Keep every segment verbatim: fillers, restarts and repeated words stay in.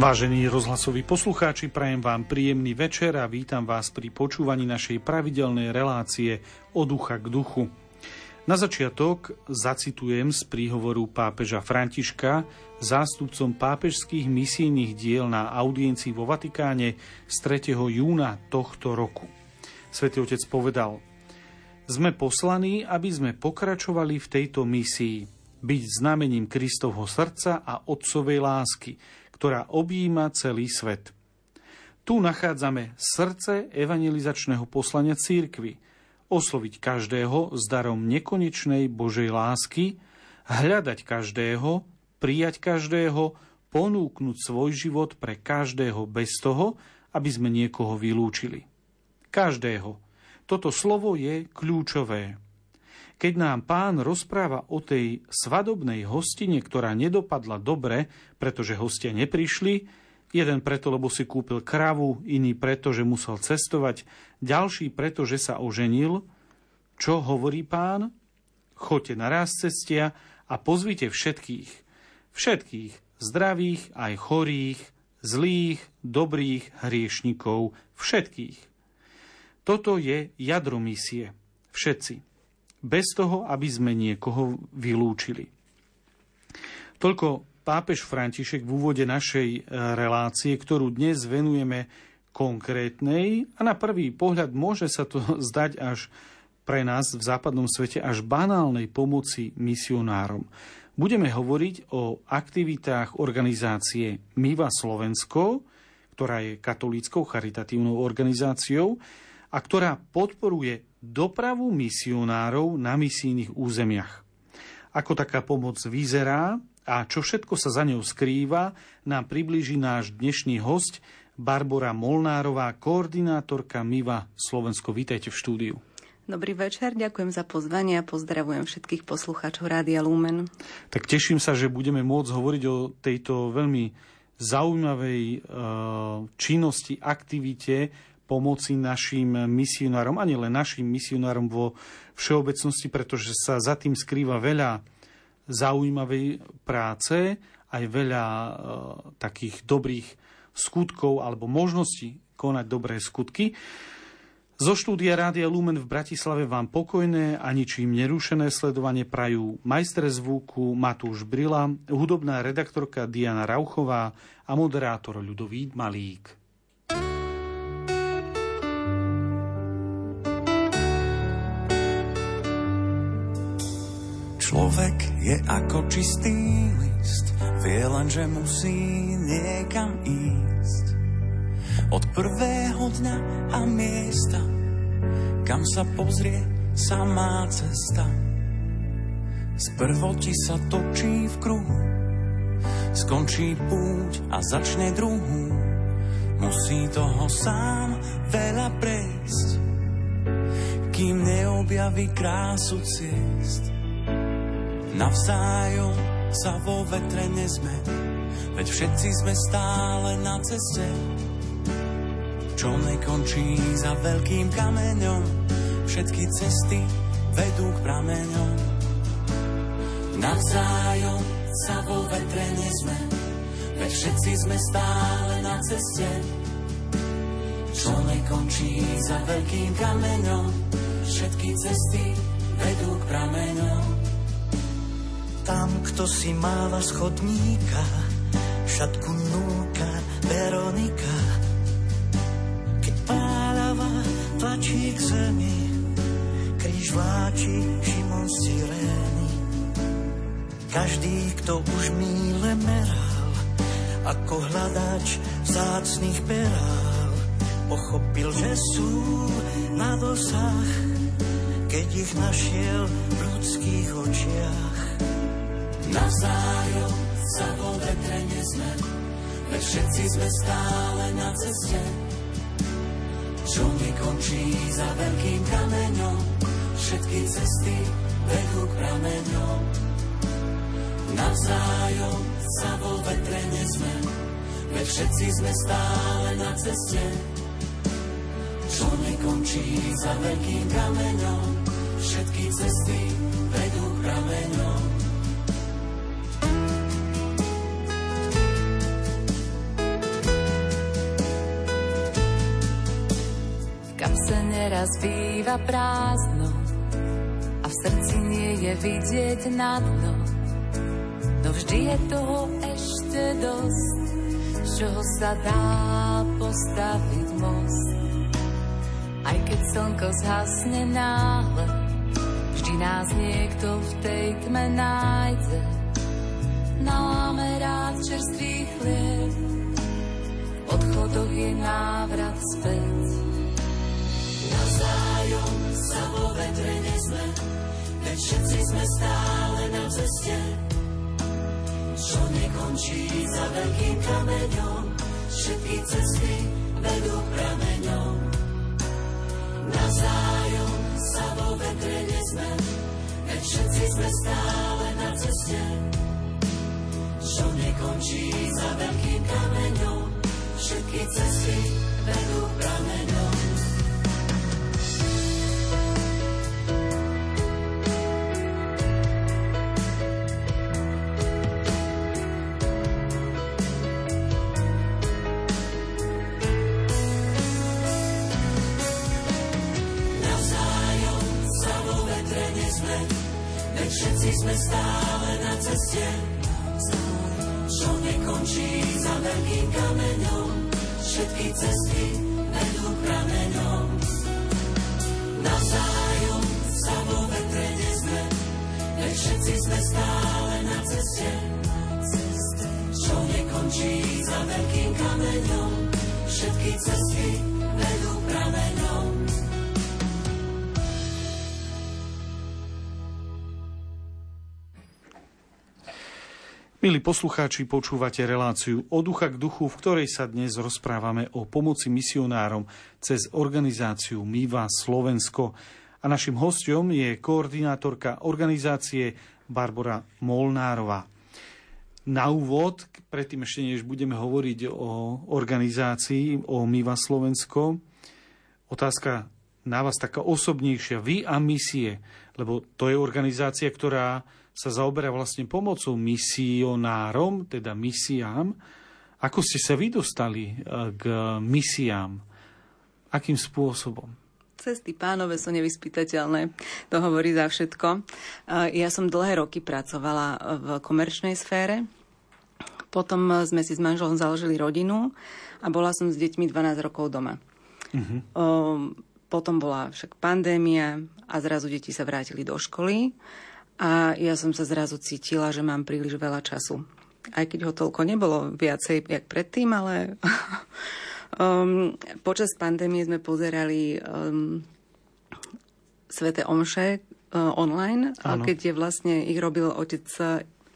Vážení rozhlasoví poslucháči, prajem vám príjemný večer a vítam vás pri počúvaní našej pravidelnej relácie Od ucha k duchu. Na začiatok zacitujem z príhovoru pápeža Františka zástupcom pápežských misijných diel na audiencii vo Vatikáne z tretieho júna tohto roku. Svätý Otec povedal: Sme poslaní, aby sme pokračovali v tejto misii, byť znamením Kristovho srdca a Otcovej lásky, ktorá objíma celý svet. Tu nachádzame srdce evangelizačného poslania cirkvi, osloviť každého s darom nekonečnej Božej lásky, hľadať každého, prijať každého, ponúknuť svoj život pre každého bez toho, aby sme niekoho vylúčili. Každého. Toto slovo je kľúčové. Keď nám Pán rozpráva o tej svadobnej hostine, ktorá nedopadla dobre, pretože hostia neprišli, jeden preto, lebo si kúpil kravu, iný preto, že musel cestovať, ďalší preto, že sa oženil, čo hovorí Pán? Choďte na ráz cestia a pozvite všetkých. Všetkých, zdravých, aj chorých, zlých, dobrých, hriešnikov, všetkých. Toto je jadro misie. Všetci. Bez toho, aby sme niekoho vylúčili. Toľko pápež František v úvode našej relácie, ktorú dnes venujeme konkrétnej a na prvý pohľad môže sa to zdať až pre nás v západnom svete až banálnej pomoci misionárom. Budeme hovoriť o aktivitách organizácie Miva Slovensko, ktorá je katolíckou charitatívnou organizáciou a ktorá podporuje dopravu misionárov na misijných územiach. Ako taká pomoc vyzerá a čo všetko sa za ňou skrýva, nám priblíži náš dnešný hosť Barbora Molnárová, koordinátorka Miva Slovensko. Vítajte v štúdiu. Dobrý večer, ďakujem za pozvanie a pozdravujem všetkých poslucháčov Rádia Lumen. Tak teším sa, že budeme môcť hovoriť o tejto veľmi zaujímavej činnosti, aktivite, pomoci našim misionárom, a nielen našim misionárom vo všeobecnosti, pretože sa za tým skrýva veľa zaujímavej práce, aj veľa e, takých dobrých skutkov alebo možností konať dobré skutky. Zo štúdia Rádia Lumen v Bratislave vám pokojné a ničím nerušené sledovanie prajú majster zvuku Matúš Brila, hudobná redaktorka Diana Rauchová a moderátor Ľudovít Malík. Človek je ako čistý list, vie len, že musí niekam ísť. Od prvého dňa a miesta, kam sa pozrie samá cesta. Sprvoti sa točí v kruhu, skončí púť a začne druhú. Musí toho sám veľa prejsť, kým neobjaví krásu ciest. Navzájom sa vo vetre nezme, veď všetci sme stále na ceste. Čo nekončí za veľkým kameňom, všetky cesty vedú k prameňom. Navzájom sa vo vetre nezme, veď všetci sme stále na ceste. Čo nekončí za veľkým kameňom, všetky cesty vedú k prameňom. Tam, kto si máva z chodníka, šatku núka Veronika. Keď pálava tlačí k zemi, kríž vláči Šimon z Cyrény. Každý, kto už míle meral, ako hľadač vzácných perál, pochopil, že sú na dosah, keď ich našiel v ľudských očiach. Navzájom sa vo vetre nezme, veď všetci sme stále na ceste. Čo nekončí za veľkým kameňom, všetky cesty vedú k prameňom. Navzájom sa vo vetre nezme, veď všetci sme stále na ceste. Čo nekončí za veľkým kameňom, všetky cesty vedú k prameňom. býva prázdno a v srdci nie je vidieť na dno. No vždy je toho ešte dosť, z čoho sa dá postaviť most. Aj keď slnko zhasne náhle, vždy nás niekto v tej tme nájde. Naláme rád čerstvý chlieb, v odchodoch je návrat späť. Navzájom sa vo vetre nezme, veď všetci sme stále na ceste. Čo nekončí za veľkým kameňom, všetky cesty vedú prameňom. Navzájom sa vo vetre nezme, veď všetci sme stále na ceste. Čo nekončí za veľkým kameňom, všetky cesty vedú prameňom. Všetci sme stále na ceste, čo nekončí za veľkým kameňom, všetky cesty vedú k prameňom. Navzájom sa vo vetre nezme, veď všetci sme stále na ceste, čo nekončí za veľkým kameňom, všetky cesty vedú k prameňom. Milí poslucháči, počúvate reláciu Od ucha k duchu, v ktorej sa dnes rozprávame o pomoci misionárom cez organizáciu Miva Slovensko. A našim hosťom je koordinátorka organizácie Barbora Molnárová. Na úvod, predtým ešte než budeme hovoriť o organizácii, o Miva Slovensko, otázka na vás taká osobnejšia. Vy a misie, lebo to je organizácia, ktorá sa zaoberá vlastne pomocou misionárom, teda misiám. Ako ste sa vy dostali k misiám? Akým spôsobom? Cesty pánove sú nevyspytateľné. To hovorí za všetko. Ja som dlhé roky pracovala v komerčnej sfére. Potom sme si s manželom založili rodinu a bola som s deťmi dvanásť rokov doma. Uh-huh. O, potom bola však pandémia a zrazu deti sa vrátili do školy. A ja som sa zrazu cítila, že mám príliš veľa času. Aj keď ho toľko nebolo viacej, jak predtým, ale um, počas pandémie sme pozerali um, sväté omše uh, online, ano. Keď je vlastne ich robil otec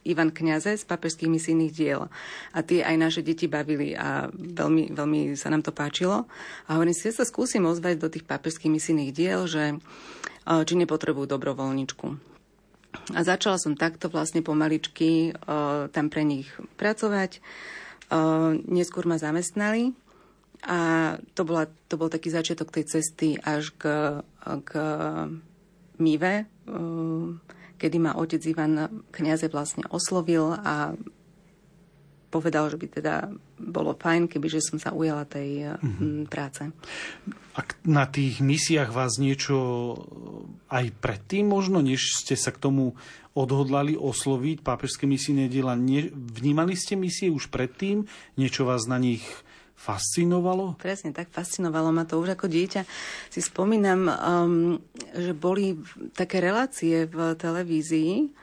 Ivan Kňazes z pápežských misijných diel. A tie aj naše deti bavili a veľmi, veľmi sa nám to páčilo. A hovorím si, ja sa skúsim ozvať do tých pápežských misijných diel, že uh, či nepotrebujú dobrovoľničku. A začala som takto vlastne pomaličky e, tam pre nich pracovať. E, neskôr ma zamestnali a to, bola, to bol taký začiatok tej cesty až k, k Mive, e, kedy ma otec Ivan Kňaze vlastne oslovil a povedal, že by teda bolo fajn, kebyže som sa ujala tej mm-hmm. práce. A na tých misiách vás niečo aj predtým možno, než ste sa k tomu odhodlali osloviť, pápežské misijné diela, ne, vnímali ste misie už predtým? Niečo vás na nich fascinovalo? Presne tak, fascinovalo ma to. Už ako dieťa si spomínam, um, že boli také relácie v televízii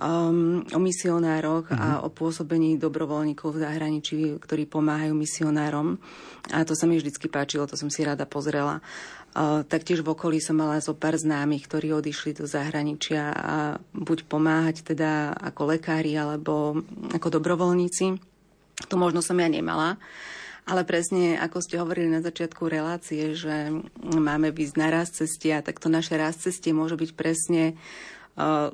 um, o misionároch uh-huh. a o pôsobení dobrovoľníkov v zahraničí, ktorí pomáhajú misionárom. A to sa mi vždycky páčilo, to som si rada pozrela. Uh, taktiež v okolí som mala zo pár známych, ktorí odišli do zahraničia a buď pomáhať teda ako lekári alebo ako dobrovoľníci. To možno som ja nemala. Ale presne, ako ste hovorili na začiatku relácie, že máme byť na rast cestie, a takto naše rast cestie môže byť presne uh,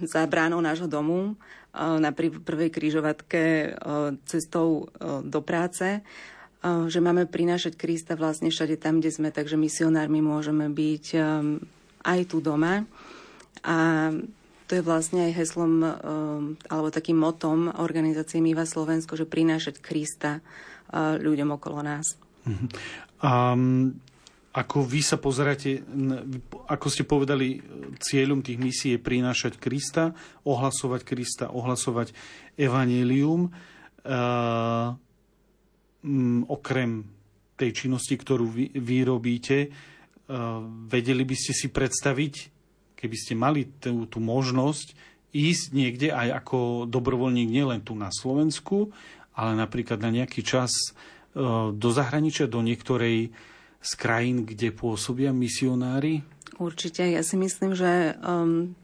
za bránou nášho domu, uh, na prvej križovatke uh, cestou uh, do práce, že máme prinášať Krista vlastne všade tam, kde sme, takže misionármi môžeme byť aj tu doma. A to je vlastne aj heslom, alebo takým motom organizácie Miva Slovensko, že prinášať Krista ľuďom okolo nás. A Ako vy sa pozeráte, ako ste povedali, cieľom tých misií je prinášať Krista, ohlasovať Krista, ohlasovať evanjelium. Uh, um, okrem tej činnosti, ktorú vy, vy robíte, uh, vedeli by ste si predstaviť, keby ste mali tú, tú možnosť, ísť niekde aj ako dobrovoľník, nielen tu na Slovensku, ale napríklad na nejaký čas uh, do zahraničia, do niektorej z krajín, kde pôsobia misionári? Určite. Ja si myslím, že um,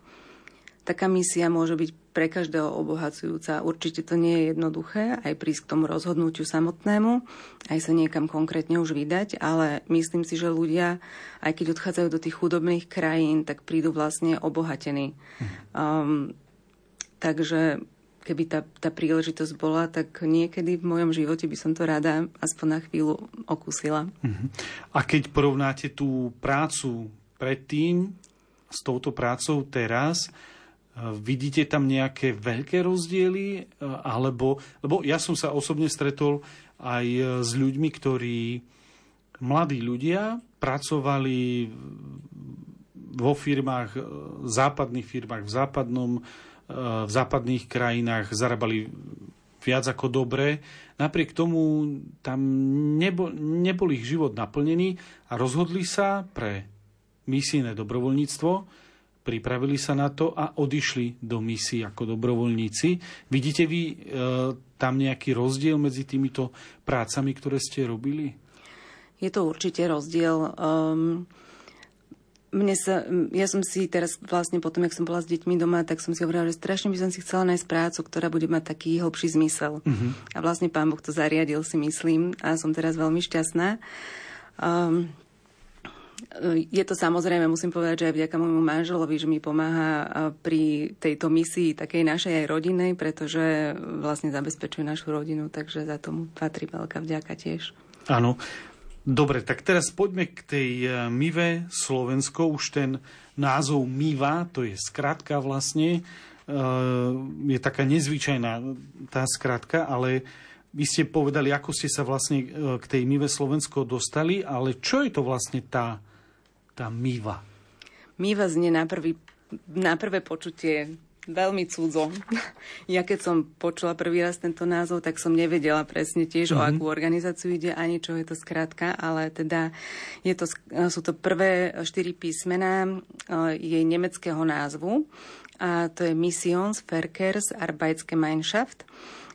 taká misia môže byť pre každého obohacujúca. Určite to nie je jednoduché, aj prísť k tomu rozhodnutiu samotnému, aj sa niekam konkrétne už vydať, ale myslím si, že ľudia, aj keď odchádzajú do tých chudobných krajín, tak prídu vlastne obohatení. Um, takže keby tá, tá príležitosť bola, tak niekedy v mojom živote by som to rada aspoň na chvíľu okúsila. Uh-huh. A keď porovnáte tú prácu predtým s touto prácou teraz, vidíte tam nejaké veľké rozdiely? Alebo, lebo ja som sa osobne stretol aj s ľuďmi, ktorí, mladí ľudia, pracovali vo firmách, západných firmách, v západnom v západných krajinách, zarábali viac ako dobre. Napriek tomu tam nebol, nebol ich život naplnený a rozhodli sa pre misijné dobrovoľníctvo, pripravili sa na to a odišli do misií ako dobrovoľníci. Vidíte vy e, tam nejaký rozdiel medzi týmito prácami, ktoré ste robili? Je to určite rozdiel. Um... Mne sa, ja som si teraz vlastne potom, jak som bola s deťmi doma, tak som si hovorila, že strašne by som si chcela nájsť prácu, ktorá bude mať taký hlbší zmysel. Uh-huh. A vlastne Pán Boh to zariadil, si myslím, a som teraz veľmi šťastná. Um, je to samozrejme, musím povedať, že aj vďaka môjmu manželovi, že mi pomáha pri tejto misii, takej našej aj rodinej, pretože vlastne zabezpečuje našu rodinu, takže za tomu patrí veľká vďaka tiež. Áno. Dobre, tak teraz poďme k tej Mive Slovensko. Už ten názov Miva, to je skratka vlastne, je taká nezvyčajná tá skratka, ale vy ste povedali, ako ste sa vlastne k tej Mive Slovensko dostali, ale čo je to vlastne tá, tá Miva? Miva znie na, prvý, na prvé počutie veľmi cudzo. Ja keď som počula prvý raz tento názov, tak som nevedela presne tiež, uh-huh. o akú organizáciu ide, ani čo je to skrátka, ale teda je to, sú to prvé štyri písmená jej nemeckého názvu a to je Missions-Verkehrs-Arbeitsgemeinschaft,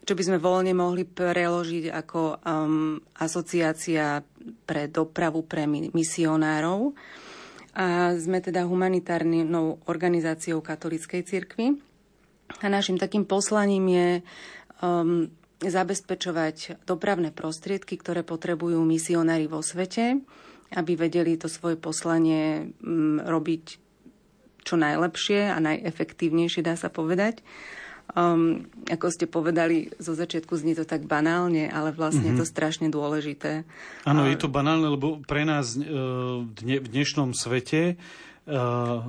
čo by sme voľne mohli preložiť ako um, asociácia pre dopravu pre misionárov. A sme teda humanitárnou organizáciou katolíckej cirkvi. A našim takým poslaním je um, zabezpečovať dopravné prostriedky, ktoré potrebujú misionári vo svete, aby vedeli to svoje poslanie um, robiť čo najlepšie a najefektívnejšie, dá sa povedať. Um, ako ste povedali, zo začiatku znie to tak banálne, ale vlastne mm-hmm. je to strašne dôležité. Áno, je to banálne, lebo pre nás e, dne, v dnešnom svete e,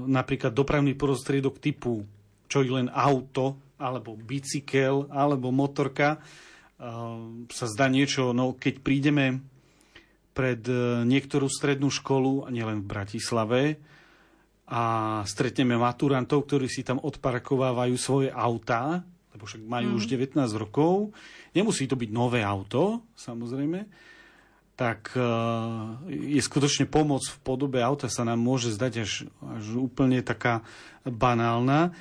napríklad dopravný prostriedok typu čo je len auto, alebo bicykel, alebo motorka e, sa zdá niečo, no keď prídeme pred niektorú strednú školu, nielen v Bratislave, a stretneme maturantov, ktorí si tam odparkovávajú svoje autá, lebo však majú mm. už devätnásť rokov. Nemusí to byť nové auto, samozrejme. Tak je skutočne pomoc v podobe auta sa nám môže zdať až, až úplne taká banálna.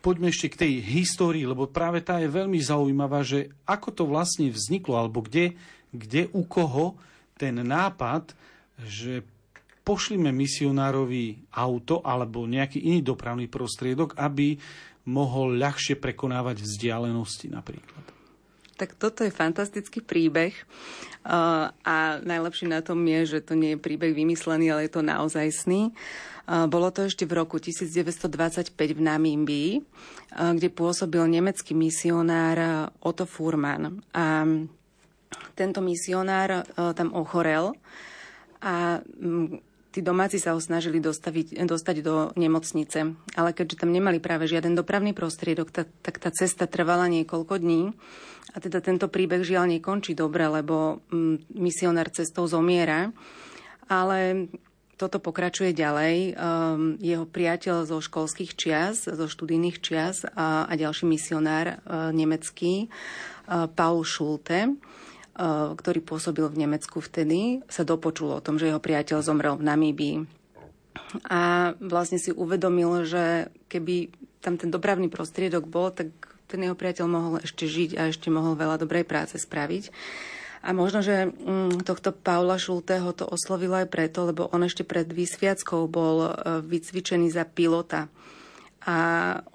Poďme ešte k tej histórii, lebo práve tá je veľmi zaujímavá, že ako to vlastne vzniklo, alebo kde, kde u koho ten nápad, že pošlime misionárovi auto alebo nejaký iný dopravný prostriedok, aby mohol ľahšie prekonávať vzdialenosti napríklad. Tak toto je fantastický príbeh a najlepšie na tom je, že to nie je príbeh vymyslený, ale je to naozaj sný. Bolo to ešte v roku devätnásť dvadsaťpäť v Namíbii, kde pôsobil nemecký misionár Otto Fuhrmann. A tento misionár tam ochorel a Tí domáci sa ho snažili dostaviť, dostať do nemocnice, ale keďže tam nemali práve žiaden dopravný prostriedok, tá, tak tá cesta trvala niekoľko dní. A teda tento príbeh žiaľ nekončí dobre, lebo mm, misionár cestou zomiera. Ale toto pokračuje ďalej. Um, jeho priateľ zo školských čias, zo študijných čias a, a ďalší misionár uh, nemecký, uh, Paul Schulte, ktorý pôsobil v Nemecku vtedy, sa dopočul o tom, že jeho priateľ zomrel v Namíbii. A vlastne si uvedomil, že keby tam ten dopravný prostriedok bol, tak ten jeho priateľ mohol ešte žiť a ešte mohol veľa dobrej práce spraviť. A možno, že tohto Paula Schultého to oslovilo aj preto, lebo on ešte pred vysviackou bol vycvičený za pilota. A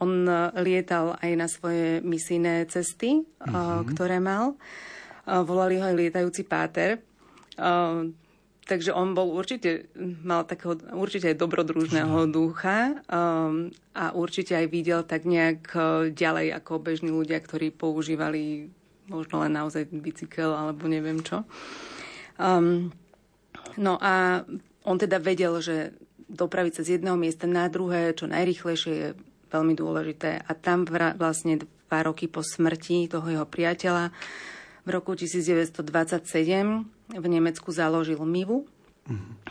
on lietal aj na svoje misijné cesty, mm-hmm. ktoré mal. Volali ho aj lietajúci páter. Uh, takže on bol určite, mal takého určite aj dobrodružného ducha um, a určite aj videl tak nejak ďalej ako bežní ľudia, ktorí používali možno len naozaj bicykel alebo neviem čo. Um, no a on teda vedel, že dopraviť sa z jedného miesta na druhé, čo najrýchlejšie je veľmi dôležité. A tam vra- vlastne dva roky po smrti toho jeho priateľa v roku devätnásť dvadsaťsedem v Nemecku založil Mivu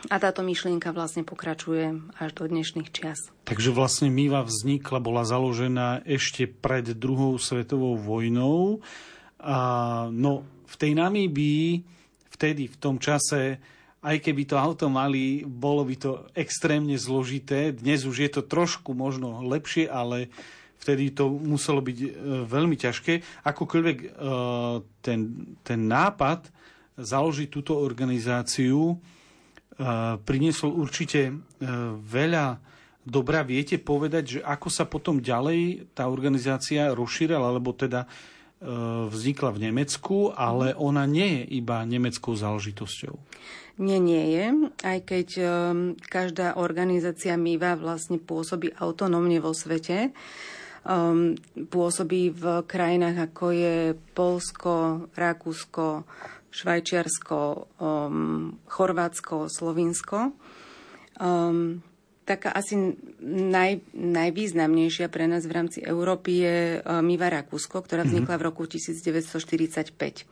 a táto myšlienka vlastne pokračuje až do dnešných čias. Takže vlastne Miva vznikla, bola založená ešte pred druhou svetovou vojnou. A no v tej Namíbii, vtedy v tom čase, aj keby to auto mali, bolo by to extrémne zložité. Dnes už je to trošku možno lepšie, ale vtedy to muselo byť veľmi ťažké. Akokoľvek ten, ten nápad založiť túto organizáciu priniesol určite veľa dobra. Viete povedať, že ako sa potom ďalej tá organizácia rozšírala, lebo teda vznikla v Nemecku, ale ona nie je iba nemeckou záležitosťou. Nie, nie je. Aj keď každá organizácia Miva vlastne pôsobí autonómne vo svete, Um, pôsobí v krajinách ako je Poľsko, Rakúsko, Švajčiarsko, um, Chorvátsko, Slovinsko. Um, taká asi naj, najvýznamnejšia pre nás v rámci Európy je Miva Rakúsko, ktorá vznikla v roku devätnásť štyridsaťpäť.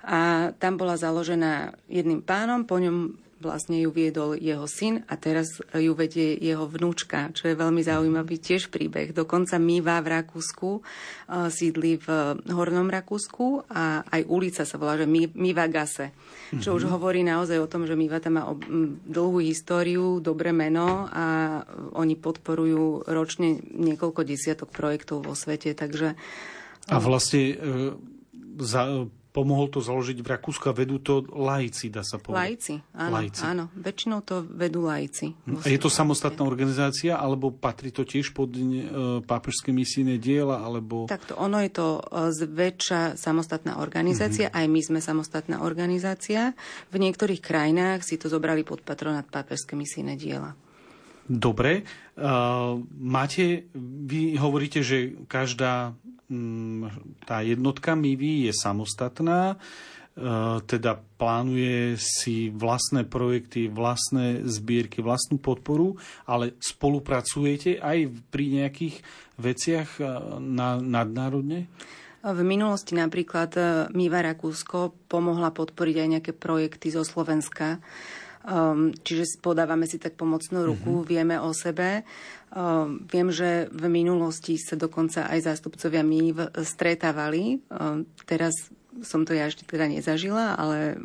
A tam bola založená jedným pánom, po ňom vlastne ju viedol jeho syn a teraz ju vedie jeho vnúčka, čo je veľmi zaujímavý tiež príbeh. Dokonca Miva v Rakúsku uh, sídli v Hornom Rakúsku a aj ulica sa volá, že Miva Gase, čo mm-hmm. už hovorí naozaj o tom, že Miva tam má ob- dlhú históriu, dobré meno a oni podporujú ročne niekoľko desiatok projektov vo svete, takže... Um... A vlastne uh, za... Pomohol to založiť v Rakúsku a vedú to laici, dá sa povedať. Laici, áno, laici. áno. Väčšinou to vedú laici. A je to samostatná organizácia, alebo patrí to tiež pod pápežské misijné diela, alebo... Takto, ono je to zväčša samostatná organizácia, mm-hmm. aj my sme samostatná organizácia. V niektorých krajinách si to zobrali pod patronát pápežské misijné diela. Dobre. Uh, máte, vy hovoríte, že každá tá jednotka Mivy je samostatná, teda plánuje si vlastné projekty, vlastné zbierky, vlastnú podporu, ale spolupracujete aj pri nejakých veciach na, nadnárodne? V minulosti napríklad Miva Rakúsko pomohla podporiť aj nejaké projekty zo Slovenska. Um, čiže podávame si tak pomocnú ruku, mm-hmm. vieme o sebe. Um, viem, že v minulosti sa dokonca aj zástupcovia Mív stretávali. Um, teraz som to ja ešte teda nezažila, ale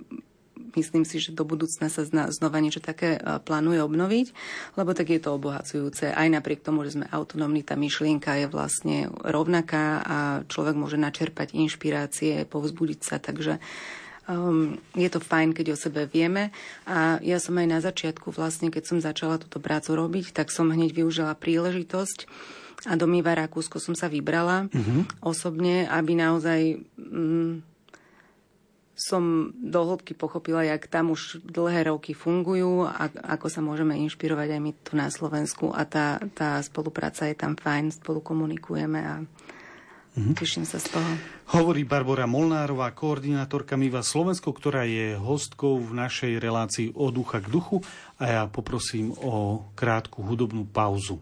myslím si, že do budúcna sa zna, znova niečo také uh, plánuje obnoviť, lebo tak je to obohacujúce. Aj napriek tomu, že sme autonómni, tá myšlienka je vlastne rovnaká a človek môže načerpať inšpirácie, povzbudiť sa, takže Um, je to fajn, keď o sebe vieme a ja som aj na začiatku vlastne, keď som začala túto prácu robiť, tak som hneď využila príležitosť a do Miva Rakúsko som sa vybrala mm-hmm. osobne, aby naozaj um, som do hĺbky pochopila, jak tam už dlhé roky fungujú a ako sa môžeme inšpirovať aj my tu na Slovensku a tá, tá spolupráca je tam fajn, spolu komunikujeme a Mm-hmm. Teším sa z toho. Hovorí Barbora Molnárová, koordinátorka Miva Slovensko, ktorá je hostkou v našej relácii Od ucha k duchu, a ja poprosím o krátku hudobnú pauzu.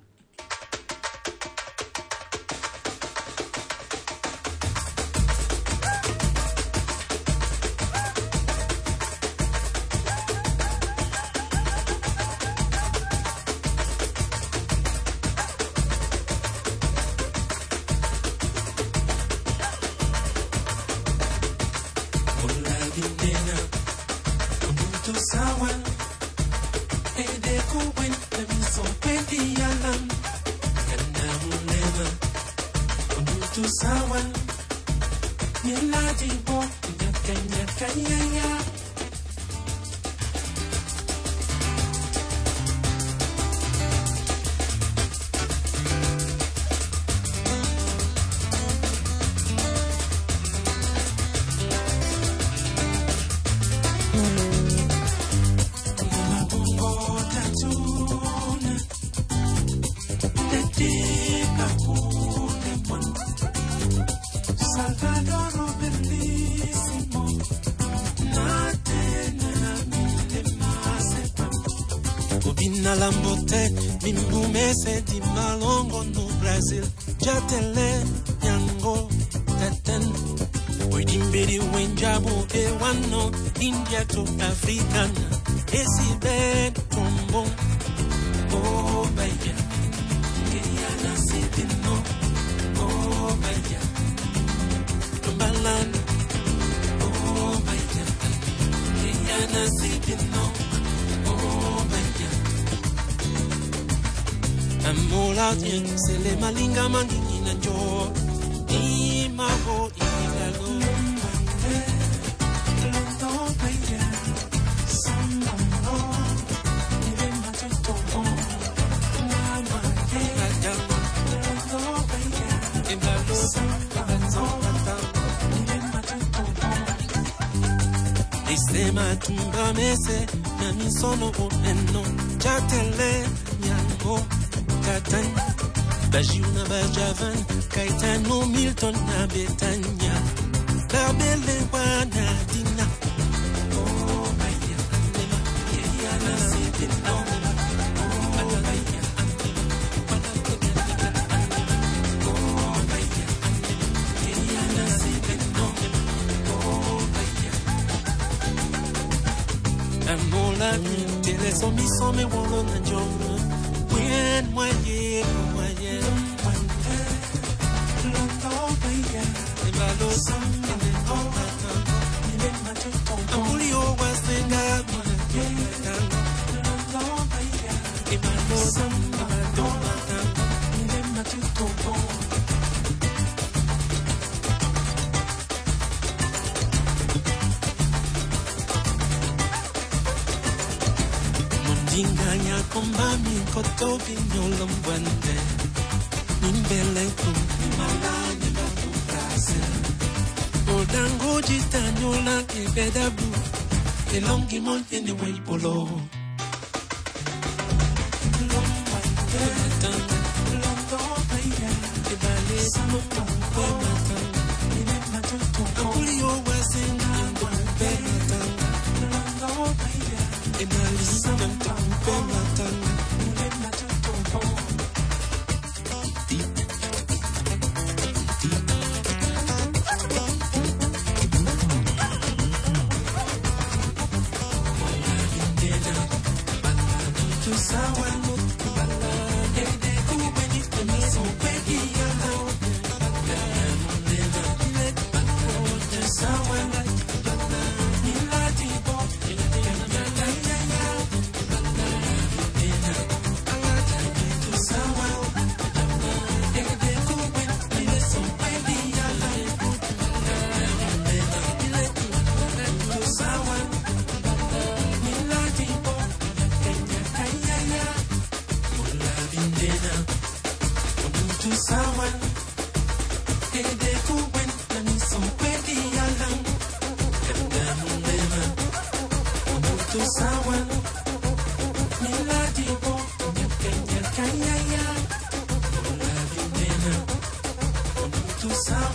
So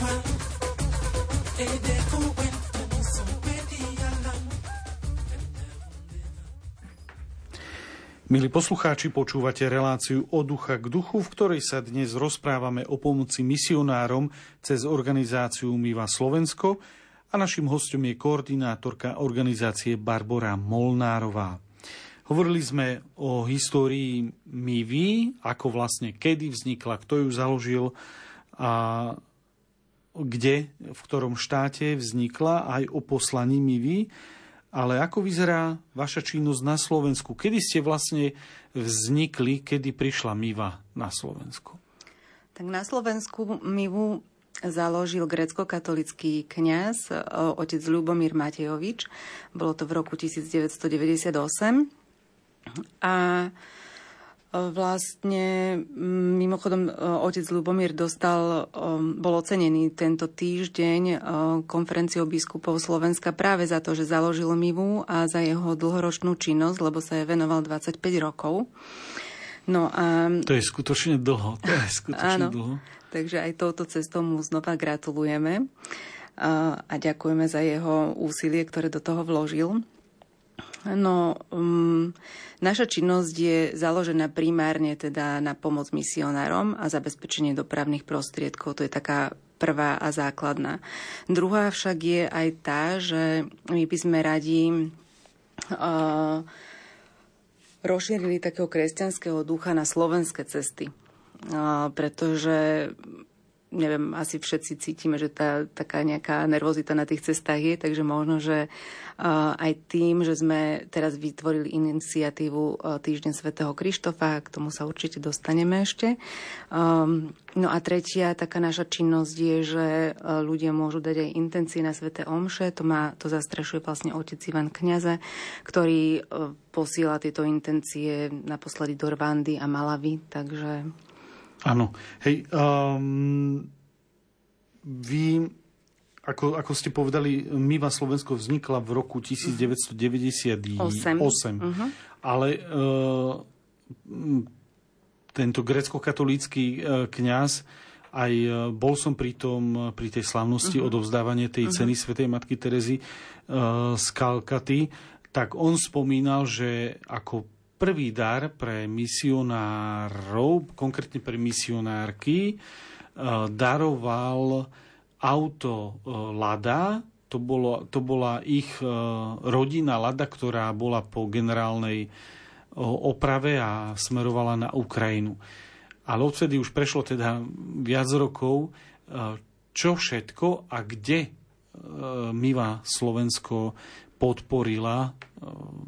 Milí poslucháči, počúvate reláciu Od ucha k duchu, v ktorej sa dnes rozprávame o pomoci misionárom cez organizáciu Miva Slovensko a našim hostom je koordinátorka organizácie Barbora Molnárová. Hovorili sme o histórii Mivy, ako vlastne kedy vznikla, kto ju založil a kde, v ktorom štáte vznikla, aj o poslaní Mivy. Ale ako vyzerá vaša činnosť na Slovensku? Kedy ste vlastne vznikli, kedy prišla Miva na Slovensku? Tak na Slovensku Mivu založil grécko-katolický kňaz, otec Ľubomír Matejovič. Bolo to v roku devätnásťstodeväťdesiatosem. A vlastne, mimochodom, otec Ľubomír dostal, bol ocenený tento týždeň konferenciou biskupov Slovenska práve za to, že založil Mivu a za jeho dlhoročnú činnosť, lebo sa jej venoval dvadsaťpäť rokov. No a... To je skutočne dlho. To je skutočne áno, dlho. Takže aj touto cestou mu znova gratulujeme a, a ďakujeme za jeho úsilie, ktoré do toho vložil. No, um, naša činnosť je založená primárne teda na pomoc misionárom a zabezpečenie dopravných prostriedkov. To je taká prvá a základná. Druhá však je aj tá, že my by sme radi... Uh, rozšírili takého kresťanského ducha na slovenské cesty. A pretože, neviem, asi všetci cítime, že tá taká nejaká nervozita na tých cestách je, takže možno, že aj tým, že sme teraz vytvorili iniciatívu Týždeň svätého Krištofa, k tomu sa určite dostaneme ešte. No a tretia taká naša činnosť je, že ľudia môžu dať aj intencie na sväté omše, to, má, to zastrešuje vlastne otec Ivan Kňaze, ktorý posiela tieto intencie naposledy do Rwandy a Malawi, takže... Áno. Hej, um, vy, ako, ako ste povedali, Miva Slovensko vznikla v roku devätnásťstodeväťdesiatosem, uh-huh. ale uh, tento grécko-katolícky uh, kňaz, aj uh, bol som pri tom, pri tej slávnosti uh-huh. odovzdávania tej uh-huh. ceny svätej matky Terezy uh, z Kalkaty, tak on spomínal, že ako prvý dar pre misionárov, konkrétne pre misionárky, daroval auto Lada. To, bolo, to bola ich rodina Lada, ktorá bola po generálnej oprave a smerovala na Ukrajinu. Ale odvtedy už prešlo teda viac rokov. Čo všetko a kde Miva Slovensko podporila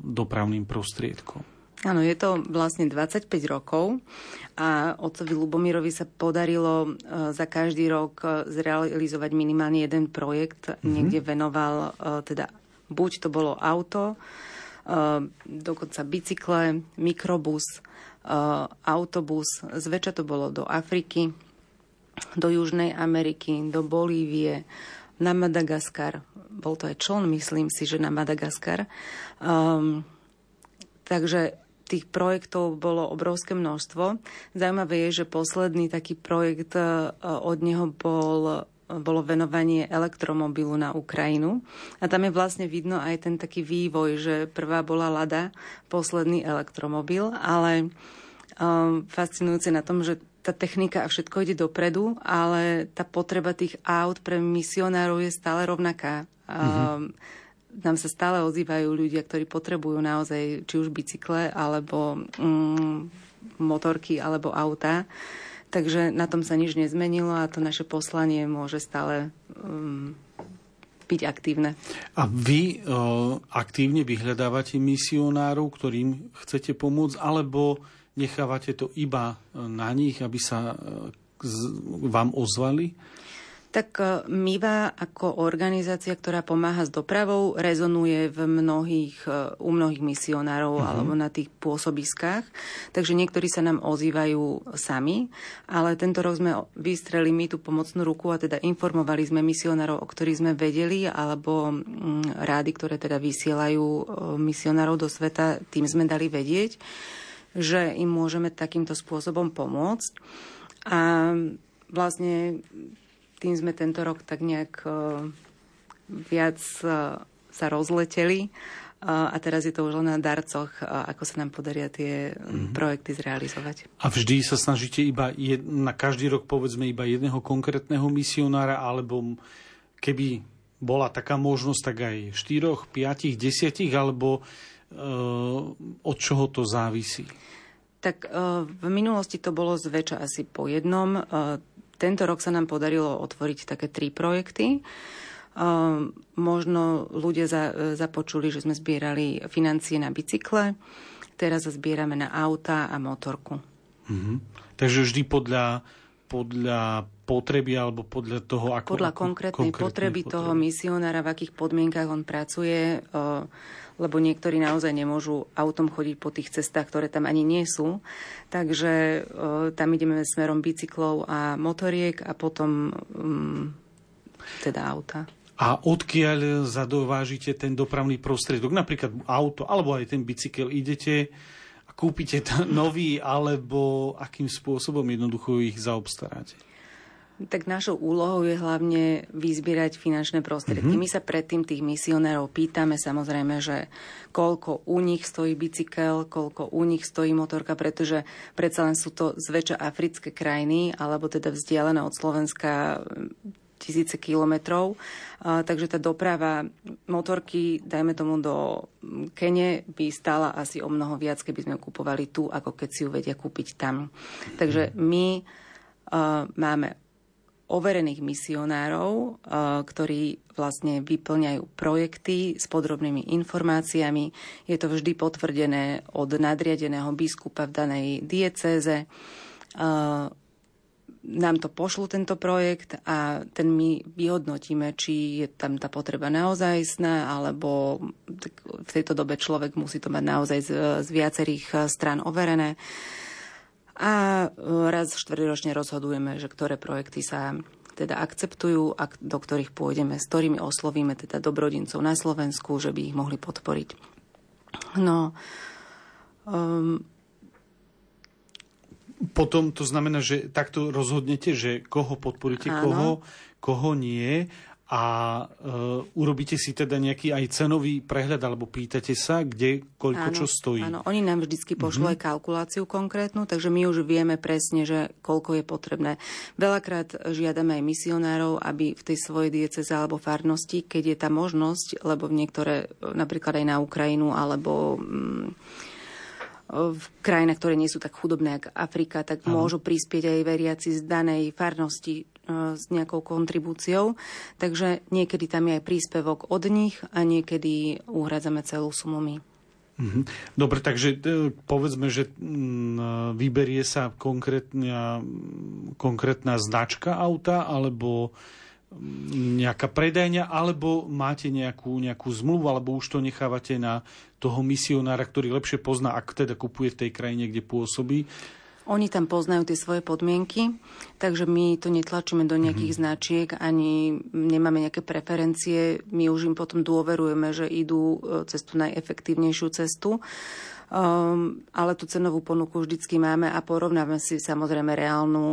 dopravným prostriedkom? Áno, je to vlastne dvadsaťpäť rokov a otcovi Ľubomírovi sa podarilo za každý rok zrealizovať minimálne jeden projekt. Mm-hmm. Niekde venoval, teda buď to bolo auto, dokonca bicykle, mikrobus, autobus. Zväčša to bolo do Afriky, do Južnej Ameriky, do Bolívie, na Madagaskar. Bol to aj čln, myslím si, že na Madagaskar. Um, takže... Tých projektov bolo obrovské množstvo. Zaujímavé je, že posledný taký projekt od neho bol, bolo venovanie elektromobilu na Ukrajinu. A tam je vlastne vidno aj ten taký vývoj, že prvá bola Lada, posledný elektromobil. Ale um, fascinujúce na tom, že tá technika a všetko ide dopredu, ale tá potreba tých aut pre misionárov je stále rovnaká. Mm-hmm. Um, Nám sa stále ozývajú ľudia, ktorí potrebujú naozaj či už bicykle, alebo mm, motorky, alebo autá. Takže na tom sa nič nezmenilo a to naše poslanie môže stále mm, byť aktívne. A vy e, aktívne vyhľadávate misionárov, ktorým chcete pomôcť, alebo nechávate to iba na nich, aby sa z, vám ozvali? Tak Miva ako organizácia, ktorá pomáha s dopravou, rezonuje v mnohých, u mnohých misionárov uh-huh. alebo na tých pôsobiskách. Takže niektorí sa nám ozývajú sami, ale tento rok sme vystrelili my tú pomocnú ruku a teda informovali sme misionárov, o ktorých sme vedeli, alebo rády, ktoré teda vysielajú misionárov do sveta, tým sme dali vedieť, že im môžeme takýmto spôsobom pomôcť. A vlastne... Tým sme tento rok tak nejak viac sa rozleteli a teraz je to už len na darcoch, ako sa nám podaria tie mm-hmm. projekty zrealizovať. A vždy sa snažíte iba jed, na každý rok povedzme iba jedného konkrétneho misionára, alebo keby bola taká možnosť, tak aj štyroch, piatich, desiatich, alebo e, od čoho to závisí? Tak e, v minulosti to bolo zväčša asi po jednom. E, tento rok sa nám podarilo otvoriť také tri projekty. Uh, možno ľudia za, započuli, že sme zbierali financie na bicykle, teraz zbierame na auta a motorku. Uh-huh. Takže vždy podľa, podľa potreby alebo podľa toho, ako... Podľa konkrétnej, konkrétnej potreby, potreby toho misionára, v akých podmienkach on pracuje, uh, lebo niektorí naozaj nemôžu autom chodiť po tých cestách, ktoré tam ani nie sú. Takže uh, tam ideme smerom bicyklov a motoriek a potom um, teda auta. A odkiaľ zadovážite ten dopravný prostriedok? Napríklad auto, alebo aj ten bicykel. Idete a kúpite nový, alebo akým spôsobom jednoducho ich zaobstaráte? Tak našou úlohou je hlavne vyzbierať finančné prostriedky. Mm-hmm. My sa predtým tých misionárov pýtame samozrejme, že koľko u nich stojí bicykel, koľko u nich stojí motorka, pretože predsa len sú to zväčša africké krajiny, alebo teda vzdialené od Slovenska tisíce kilometrov, takže tá doprava motorky, dajme tomu do Kene, by stála asi o mnoho viac, keby sme ju kupovali tu, ako keď si ju vedia kúpiť tam. Takže my uh, máme overených misionárov, uh, ktorí vlastne vyplňajú projekty s podrobnými informáciami. Je to vždy potvrdené od nadriadeného biskupa v danej diecéze, uh, nám to pošlu tento projekt a ten my vyhodnotíme, či je tam tá potreba naozajstná, alebo v tejto dobe človek musí to mať naozaj z, z viacerých strán overené. A raz štvrťročne rozhodujeme, že ktoré projekty sa teda akceptujú a do ktorých pôjdeme, s ktorými oslovíme teda dobrodincov na Slovensku, že by ich mohli podporiť. No... Um, Potom to znamená, že takto rozhodnete, že koho podporíte, koho, koho nie, a e, urobíte si teda nejaký aj cenový prehľad, alebo pýtate sa, kde, koľko, áno, čo stojí. Áno, oni nám vždycky pošlú mm-hmm. aj kalkuláciu konkrétnu, takže my už vieme presne, že koľko je potrebné. Veľakrát žiadame aj misionárov, aby v tej svojej dieceze alebo farnosti, keď je tá možnosť, lebo v niektoré, napríklad aj na Ukrajinu, alebo... Mm, v krajinách, ktoré nie sú tak chudobné ako Afrika, tak Aha. môžu prispieť aj veriaci z danej farnosti e, s nejakou kontribúciou. Takže niekedy tam je aj príspevok od nich a niekedy uhradzame celú sumu my. Mhm. Dobre, takže e, povedzme, že m, vyberie sa konkrétna, konkrétna značka auta, alebo nejaká predajňa, alebo máte nejakú, nejakú zmluvu, alebo už to nechávate na toho misionára, ktorý lepšie pozná, ak teda kupuje v tej krajine, kde pôsobí? Oni tam poznajú tie svoje podmienky, takže my to netlačíme do nejakých mm-hmm. značiek, ani nemáme nejaké preferencie. My už im potom dôverujeme, že idú cez tú najefektívnejšiu cestu. Um, ale tú cenovú ponuku vždycky máme a porovnáme si samozrejme reálnu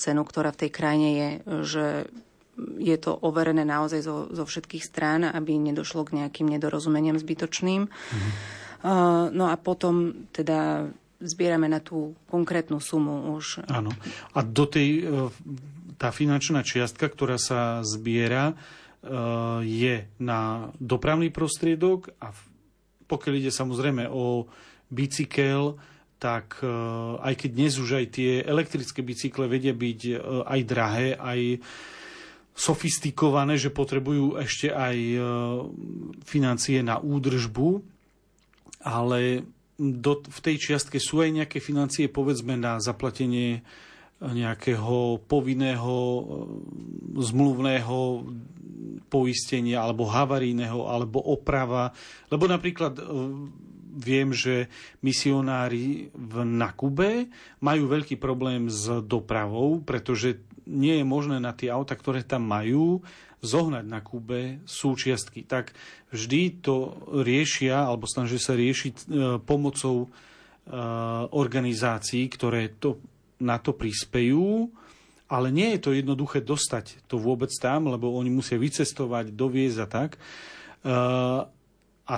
cenu, ktorá v tej krajine je, že je to overené naozaj zo, zo všetkých strán, aby nedošlo k nejakým nedorozumeniam zbytočným. Mm-hmm. Uh, no a potom teda zbierame na tú konkrétnu sumu už. Áno. A do tej, tá finančná čiastka, ktorá sa zbiera, uh, je na dopravný prostriedok, a pokiaľ ide samozrejme o bicykel, tak uh, aj keď dnes už aj tie elektrické bicykle vedia byť uh, aj drahé, aj sofistikované, že potrebujú ešte aj financie na údržbu, ale do, v tej čiastke sú aj nejaké financie, povedzme, na zaplatenie nejakého povinného zmluvného poistenia, alebo havarijného, alebo oprava. Lebo napríklad viem, že misionári v Nakube majú veľký problém s dopravou, pretože nie je možné na tie auta, ktoré tam majú, zohnať na Kube súčiastky. Tak vždy to riešia, alebo snažia sa riešiť pomocou organizácií, ktoré to, na to prispejú, ale nie je to jednoduché dostať to vôbec tam, lebo oni musia vycestovať, doviezť a tak. A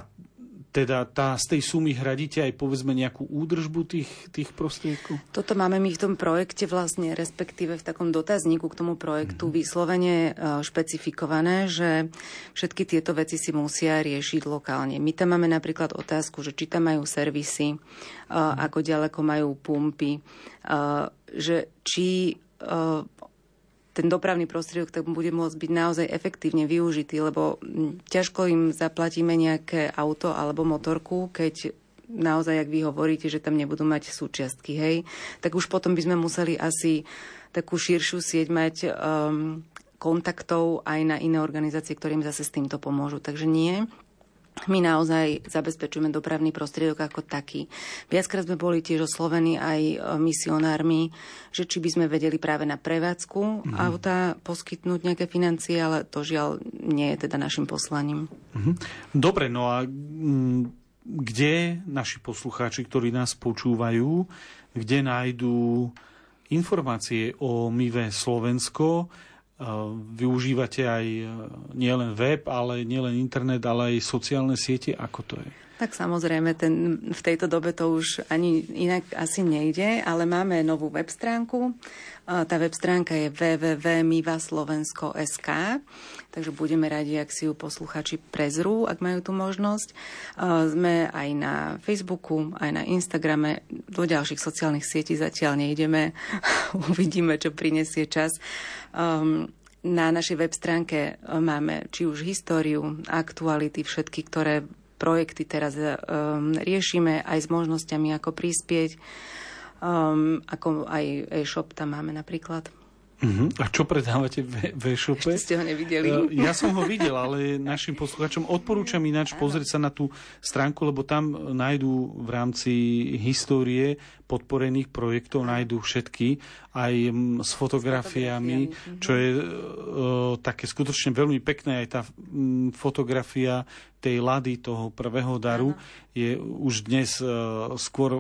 teda tá, z tej sumy hradíte aj povedzme nejakú údržbu tých, tých prostriedkov? Toto máme my v tom projekte vlastne, respektíve v takom dotazníku k tomu projektu mm-hmm. vyslovene špecifikované, že všetky tieto veci si musia riešiť lokálne. My tam máme napríklad otázku, že či tam majú servisy, mm-hmm. ako ďaleko majú pumpy, že či ten dopravný prostriedok tak bude môcť byť naozaj efektívne využitý, lebo ťažko im zaplatíme nejaké auto alebo motorku, keď naozaj, ak vy hovoríte, že tam nebudú mať súčiastky, hej, tak už potom by sme museli asi takú širšiu sieť mať um, kontaktov aj na iné organizácie, ktorým zase s týmto pomôžu. Takže nie. My naozaj zabezpečujeme dopravný prostriedok ako taký. Viackrát sme boli tiež oslovení aj misionármi, že či by sme vedeli práve na prevádzku mm-hmm. auta poskytnúť nejaké financie, ale to žiaľ nie je teda našim poslaním. Mm-hmm. Dobre, no a kde naši poslucháči, ktorí nás počúvajú, kde nájdú informácie o Mive Slovensko? Využívate aj nielen web, ale nielen internet, ale aj sociálne siete, ako to je? Tak samozrejme, ten, v tejto dobe to už ani inak asi nejde, ale máme novú web stránku. Tá web stránka je w w w bodka miva slovensko bodka es ka, takže budeme radi, ak si ju posluchači prezrú, ak majú tú možnosť. Sme aj na Facebooku, aj na Instagrame, do ďalších sociálnych sietí zatiaľ nejdeme, uvidíme, čo prinesie čas. Um, na našej web stránke máme či už históriu, aktuality, všetky, ktoré projekty teraz um, riešime, aj s možnosťami, ako prispieť. Um, ako aj e-shop tam máme napríklad. Uh-huh. A čo predávate v e-shope? Ešte ste ho nevideli. Uh, ja som ho videl, ale našim posluchačom odporúčam ináč pozrieť sa na tú stránku, lebo tam nájdú v rámci histórie podporených projektov, nájdú všetky, aj s fotografiami, s fotografiami. čo je uh, také skutočne veľmi pekné, aj tá um, fotografia tej lady, toho prvého daru, ano. Je už dnes uh, skôr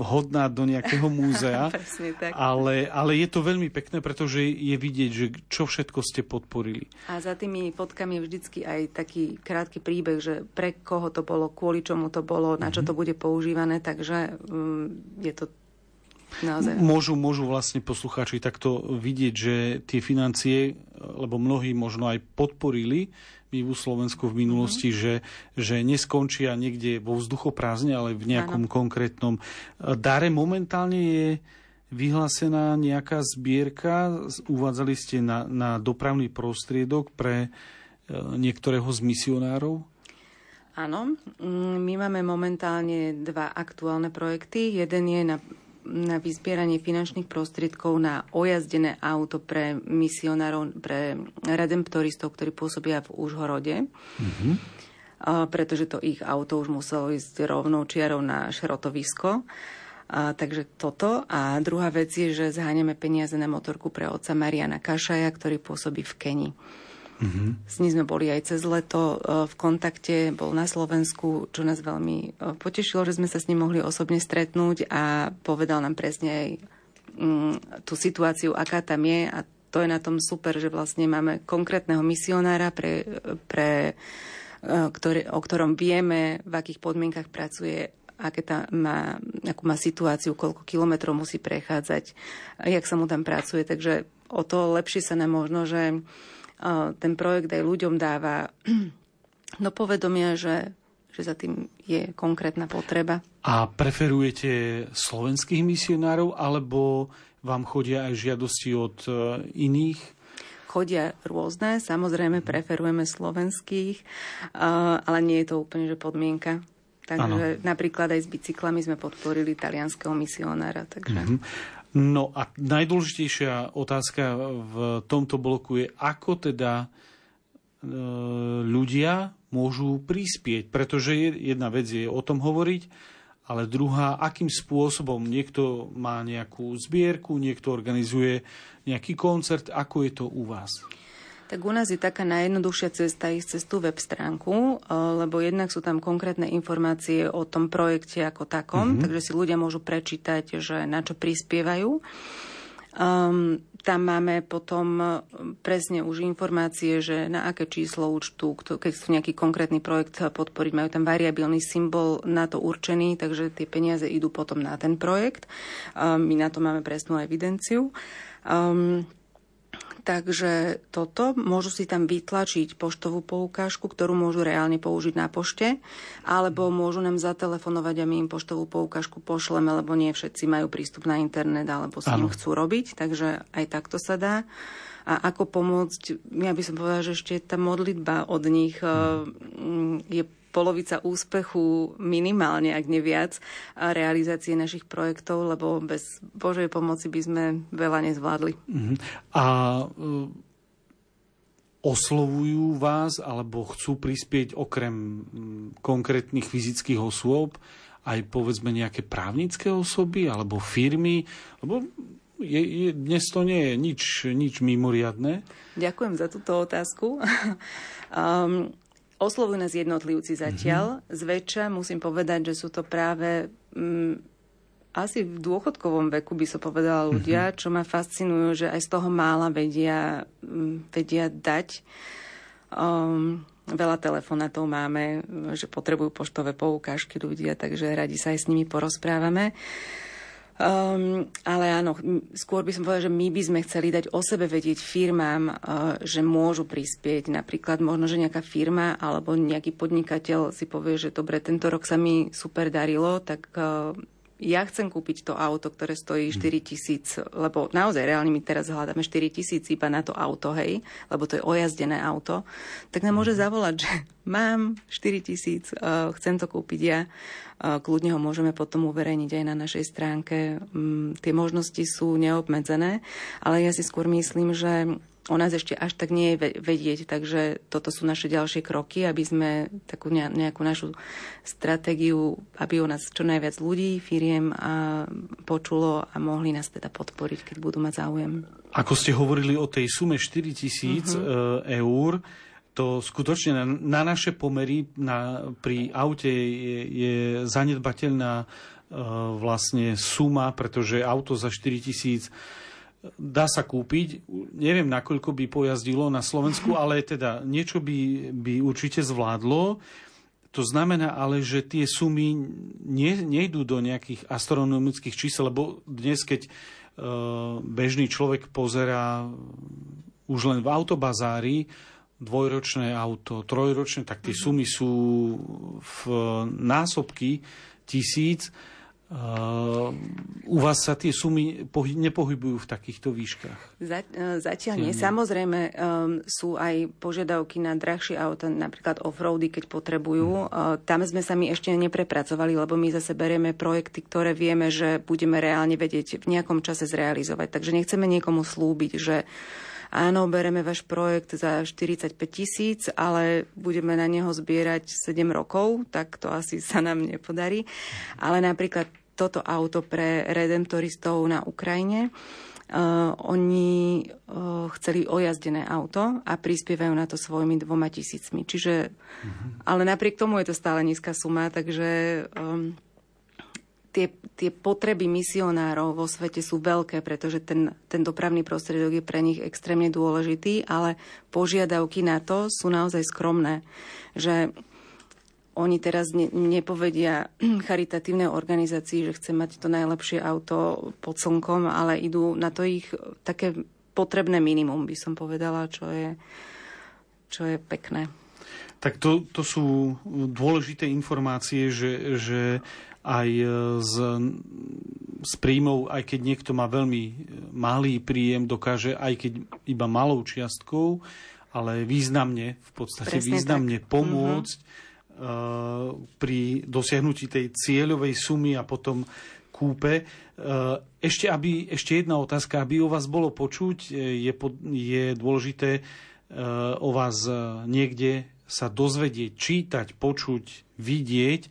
hodná do nejakého múzea. Presne tak. Ale, ale je to veľmi pekné, pretože je vidieť, že čo všetko ste podporili. A za tými fotkami je vždycky aj taký krátky príbeh, že pre koho to bolo, kvôli čomu to bolo, na čo to bude používané, takže um, je to naozaj... Môžu, môžu vlastne poslucháči takto vidieť, že tie financie, lebo mnohí možno aj podporili v Slovensku v minulosti, mm. že, že neskončia niekde vo vzduchoprázdne, ale v nejakom ano. konkrétnom dare. Momentálne je vyhlásená nejaká zbierka, uvádzali ste na, na dopravný prostriedok pre niektorého z misionárov? Áno, my máme momentálne dva aktuálne projekty. Jeden je na na vyzbieranie finančných prostriedkov na ojazdené auto pre misionárov, pre redemptoristov, ktorí pôsobia v Užhorode. Mm-hmm. A pretože to ich auto už muselo ísť rovnou čiarou na šrotovisko. A, takže toto. A druhá vec je, že zháňame peniaze na motorku pre otca Mariana Kašaja, ktorý pôsobí v Keni. Mm-hmm. S ním sme boli aj cez leto v kontakte, bol na Slovensku, čo nás veľmi potešilo, že sme sa s ním mohli osobne stretnúť a povedal nám presne aj tú situáciu, aká tam je, a to je na tom super, že vlastne máme konkrétneho misionára, pre, pre, ktorý, o ktorom vieme, v akých podmienkach pracuje, aké tam má, akú má situáciu, koľko kilometrov musí prechádzať, jak sa mu tam pracuje, takže o to lepšie sa nám možno, že ten projekt aj ľuďom dáva do povedomia, že, že za tým je konkrétna potreba. A preferujete slovenských misionárov, alebo vám chodia aj žiadosti od iných? Chodia rôzne, samozrejme preferujeme slovenských, ale nie je to úplne že podmienka. Takže ano. Napríklad aj s bicyklami sme podporili talianskeho misionára. Takže... Mm-hmm. No a najdôležitejšia otázka v tomto bloku je, ako teda e, ľudia môžu prispieť. Pretože jedna vec je o tom hovoriť, ale druhá, akým spôsobom niekto má nejakú zbierku, niekto organizuje nejaký koncert. Ako je to u vás? Tak u nás je taká najjednoduchšia cesta ísť cez tú web stránku, lebo jednak sú tam konkrétne informácie o tom projekte ako takom, mm-hmm. takže si ľudia môžu prečítať, že na čo prispievajú. Um, tam máme potom presne už informácie, že na aké číslo účtu, keď chcú nejaký konkrétny projekt podporiť, majú tam variabilný symbol na to určený, takže tie peniaze idú potom na ten projekt. Um, my na to máme presnú evidenciu. Um, Takže toto, môžu si tam vytlačiť poštovú poukážku, ktorú môžu reálne použiť na pošte, alebo môžu nám zatelefonovať a my im poštovú poukážku pošleme, lebo nie všetci majú prístup na internet, alebo si ju chcú robiť, takže aj takto sa dá. A ako pomôcť, ja by som povedala, že ešte tá modlitba od nich je polovica úspechu minimálne, ak ne viac, realizácie našich projektov, lebo bez Božej pomoci by sme veľa nezvládli. Uh-huh. A uh, oslovujú vás, alebo chcú prispieť okrem um, konkrétnych fyzických osôb aj povedzme nejaké právnické osoby alebo firmy, lebo Je, je, dnes to nie je nič, nič mimoriadne. Ďakujem za túto otázku. um, Oslovujú nás jednotlivci zatiaľ. Mm-hmm. Zväčša musím povedať, že sú to práve mm, asi v dôchodkovom veku, by som povedala, ľudia, mm-hmm. čo ma fascinujú, že aj z toho mála vedia, mm, vedia dať. Um, veľa telefonátov máme, že potrebujú poštové poukážky ľudia, takže radi sa aj s nimi porozprávame. Um, ale áno, skôr by som povedala, že my by sme chceli dať o sebe vedieť firmám, uh, že môžu prispieť. Napríklad možno, že nejaká firma alebo nejaký podnikateľ si povie, že dobre, tento rok sa mi super darilo, tak uh, ja chcem kúpiť to auto, ktoré stojí štyritisíc, lebo naozaj reálne my teraz hľadáme štyritisíc iba na to auto, hej, lebo to je ojazdené auto, tak nám môže zavolať, že mám štyritisíc, uh, chcem to kúpiť ja. Kľudne ho môžeme potom uverejniť aj na našej stránke. Tie možnosti sú neobmedzené, ale ja si skôr myslím, že o nás ešte až tak nie je vedieť, takže toto sú naše ďalšie kroky, aby sme takú nejakú našu stratégiu, aby o nás čo najviac ľudí, firiem a počulo a mohli nás teda podporiť, keď budú mať záujem. Ako ste hovorili o tej sume štyritisíc uh-huh. eur, to skutočne na, na naše pomery na, pri aute je, je zanedbateľná e, vlastne suma, pretože auto za štyritisíc dá sa kúpiť. Neviem, nakoľko by pojazdilo na Slovensku, ale teda niečo by, by určite zvládlo. To znamená ale, že tie sumy nie, nejdú do nejakých astronomických čísel, lebo dnes, keď e, bežný človek pozerá už len v autobazári, dvojročné auto, trojročné, tak tie sumy sú v násobky tisíc. Uh, u vás sa tie sumy pohy- nepohybujú v takýchto výškach? Za, zatiaľ nie. Samozrejme um, sú aj požiadavky na drahšie auta, napríklad offroady, keď potrebujú. Mm. Uh, tam sme sa my ešte neprepracovali, lebo my zase berieme projekty, ktoré vieme, že budeme reálne vedieť v nejakom čase zrealizovať. Takže nechceme niekomu slúbiť, že áno, bereme váš projekt za štyridsaťpäť tisíc, ale budeme na neho zbierať sedem rokov, tak to asi sa nám nepodarí. Ale napríklad toto auto pre redemptoristov na Ukrajine, uh, oni uh, chceli ojazdené auto a prispievajú na to svojimi dvoma tisícmi. Čiže, mhm. ale napriek tomu je to stále nízka suma, takže... Um, Tie, tie potreby misionárov vo svete sú veľké, pretože ten, ten dopravný prostriedok je pre nich extrémne dôležitý, ale požiadavky na to sú naozaj skromné. Že oni teraz ne, nepovedia charitatívnej organizácii, že chce mať to najlepšie auto pod slnkom, ale idú na to ich také potrebné minimum, by som povedala, čo je, čo je pekné. Tak to, to sú dôležité informácie, že... že... aj z, z príjmov, aj keď niekto má veľmi malý príjem, dokáže, aj keď iba malou čiastkou, ale významne, v podstate Presne významne tak. pomôcť mm-hmm. uh, pri dosiahnutí tej cieľovej sumy a potom kúpe. Uh, ešte, aby, ešte jedna otázka, aby o vás bolo počuť, je, je dôležité uh, o vás niekde sa dozvedieť, čítať, počuť, vidieť.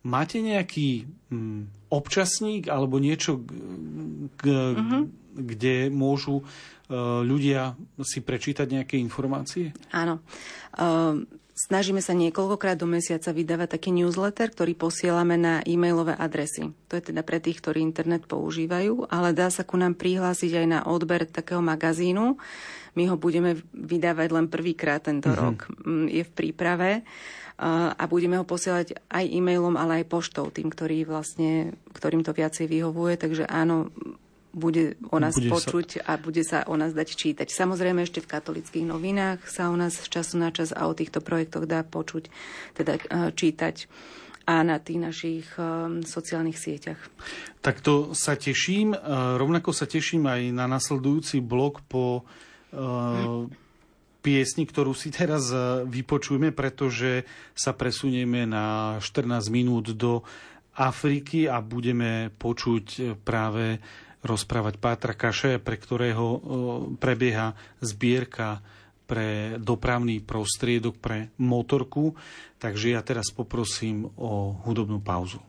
Máte nejaký hm, občasník alebo niečo, k, mm-hmm. kde môžu uh, ľudia si prečítať nejaké informácie? Áno. Uh, Snažíme sa niekoľkokrát do mesiaca vydávať taký newsletter, ktorý posielame na e-mailové adresy. To je teda pre tých, ktorí internet používajú, ale dá sa ku nám prihlásiť aj na odber takého magazínu. My ho budeme vydávať len prvýkrát tento uh-huh. rok. Je v príprave a budeme ho posielať aj e-mailom, ale aj poštou tým, ktorý vlastne, ktorým to viacej vyhovuje. Takže áno, bude o nás bude počuť sa... a bude sa o nás dať čítať. Samozrejme ešte v katolických novinách sa o nás z času na čas a o týchto projektoch dá počuť, teda čítať a na tých našich sociálnych sieťach. Takto sa teším. Rovnako sa teším aj na nasledujúci blok po piesni, ktorú si teraz vypočujeme, pretože sa presunieme na štrnásť minút do Afriky a budeme počuť práve rozprávať Pátra Kašaja, pre ktorého prebieha zbierka pre dopravný prostriedok pre motorku. Takže ja teraz poprosím o hudobnú pauzu.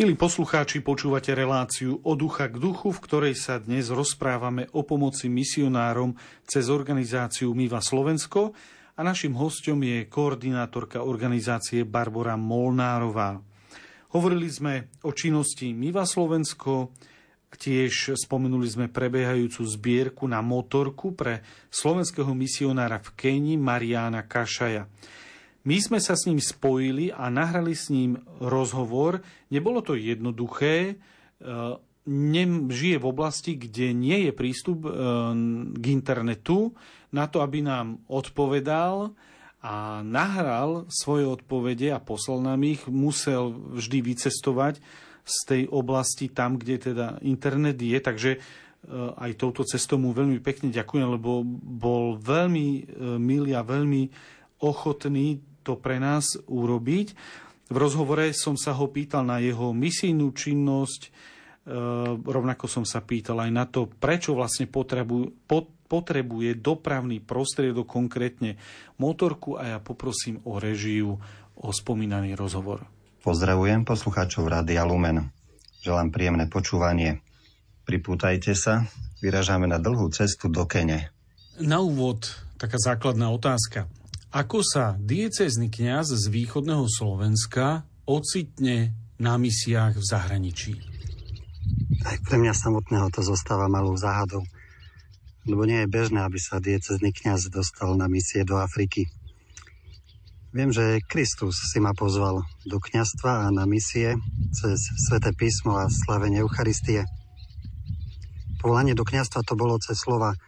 Milí poslucháči, počúvate reláciu Od ucha k duchu, v ktorej sa dnes rozprávame o pomoci misionárom cez organizáciu Miva Slovensko a našim hosťom je koordinátorka organizácie Barbora Molnárová. Hovorili sme o činnosti Miva Slovensko, tiež spomenuli sme prebiehajúcu zbierku na motorku pre slovenského misionára v Keni Mariana Kašaja. My sme sa s ním spojili a nahrali s ním rozhovor. Nebolo to jednoduché. Žije v oblasti, kde nie je prístup k internetu na to, aby nám odpovedal a nahral svoje odpovede a poslal nám ich. Musel vždy vycestovať z tej oblasti tam, kde teda internet je. Takže aj touto cestou mu veľmi pekne ďakujem, lebo bol veľmi milý a veľmi ochotný to pre nás urobiť. V rozhovore som sa ho pýtal na jeho misijnú činnosť, e, rovnako som sa pýtal aj na to, prečo vlastne potrebu, pot, potrebuje dopravný prostriedok, konkrétne motorku, a ja poprosím o režiu, o spomínaný rozhovor. Pozdravujem poslucháčov Rádia Lumen. Želám príjemné počúvanie. Pripútajte sa, vyražame na dlhú cestu do Kene. Na úvod taká základná otázka. Ako sa diecézny kňaz z východného Slovenska ocitne na misiách v zahraničí? Aj pre mňa samotného to zostáva malou záhadou, lebo nie je bežné, aby sa diecézny kňaz dostal na misie do Afriky. Viem, že Kristus si ma pozval do kňazstva a na misie cez Sväté písmo a slávenie Eucharistie. Povolanie do kňazstva to bolo cez slova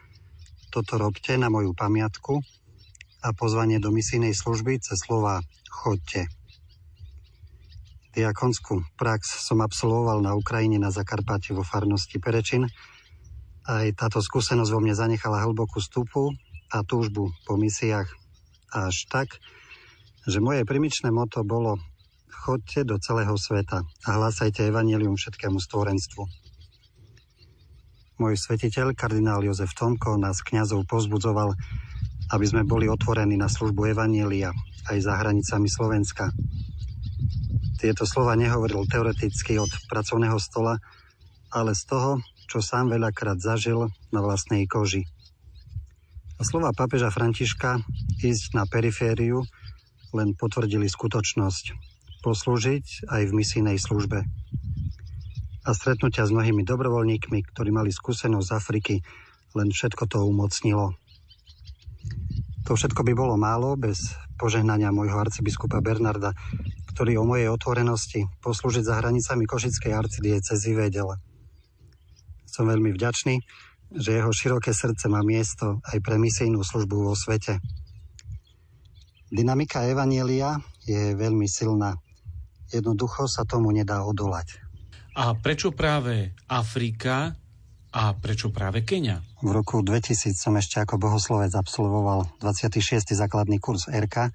"Toto robte na moju pamiatku" a pozvanie do misijnej služby cez slova "Chodte". Diakonskú prax som absolvoval na Ukrajine na Zakarpati vo farnosti Perečin. Aj táto skúsenosť vo mne zanechala hlbokú stupu a túžbu po misiách. Až tak, že moje primičné moto bolo "Chodte do celého sveta a hlásajte evanjelium všetkému stvorenstvu". Môj svetiteľ, kardinál Jozef Tomko, nás kňazov povzbudzoval, aby sme boli otvorení na službu evanjelia aj za hranicami Slovenska. Tieto slova nehovoril teoreticky od pracovného stola, ale z toho, čo sám veľakrát zažil na vlastnej koži. A slova pápeža Františka ísť na perifériu len potvrdili skutočnosť poslúžiť aj v misijnej službe. A stretnutia s mnohými dobrovoľníkmi, ktorí mali skúsenosť z Afriky, len všetko to umocnilo. To všetko by bolo málo bez požehnania môjho arcibiskupa Bernarda, ktorý o mojej otvorenosti poslúžiť za hranicami Košickej arcidiecézy vedel. Som veľmi vďačný, že jeho široké srdce má miesto aj pre misijnú službu vo svete. Dynamika evanjelia je veľmi silná. Jednoducho sa tomu nedá odolať. A prečo práve Afrika? A prečo práve Keňa? V roku dvetisíc som ešte ako bohoslovec absolvoval dvadsiaty šiesty základný kurz er ká.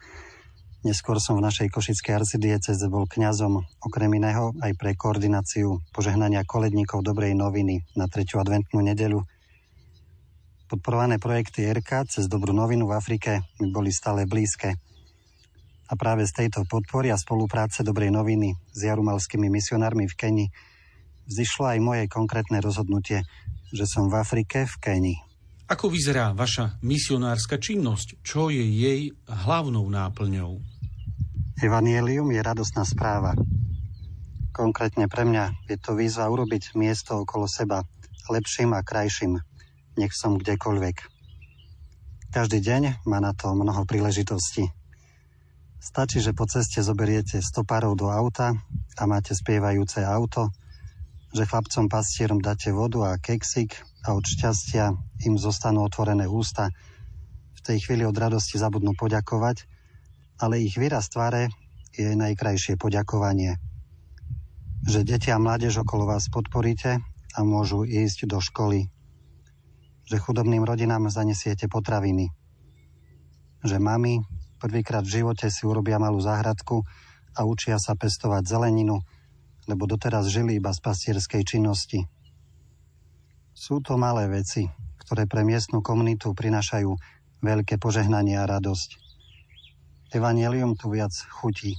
Neskôr som v našej košickej arcidiecéze bol kňazom, okrem iného aj pre koordináciu požehnania koledníkov Dobrej noviny na tretiu adventnú nedeľu. Podporované projekty er ká cez Dobrú novinu v Afrike mi boli stále blízke. A práve z tejto podpory a spolupráce Dobrej noviny s jarumalskými misionármi v Keni vzýšlo aj moje konkrétne rozhodnutie, že som v Afrike, v Keni. Ako vyzerá vaša misionárska činnosť? Čo je jej hlavnou náplňou? Evanjelium je radosná správa. Konkrétne pre mňa je to výzva urobiť miesto okolo seba lepším a krajším, nech som kdekoľvek. Každý deň má na to mnoho príležitostí. Stačí, že po ceste zoberiete stopárov do auta a máte spievajúce auto, že chlapcom pastierom dáte vodu a keksik a od šťastia im zostanú otvorené ústa. V tej chvíli od radosti zabudnú poďakovať, ale ich výraz tváre je najkrajšie poďakovanie. Že deti a mládež okolo vás podporíte a môžu ísť do školy. Že chudobným rodinám zanesiete potraviny. Že mami prvýkrát v živote si urobia malú záhradku a učia sa pestovať zeleninu, lebo doteraz žili iba z pastierskej činnosti. Sú to malé veci, ktoré pre miestnu komunitu prinášajú veľké požehnanie a radosť. Evanjelium tu viac chutí,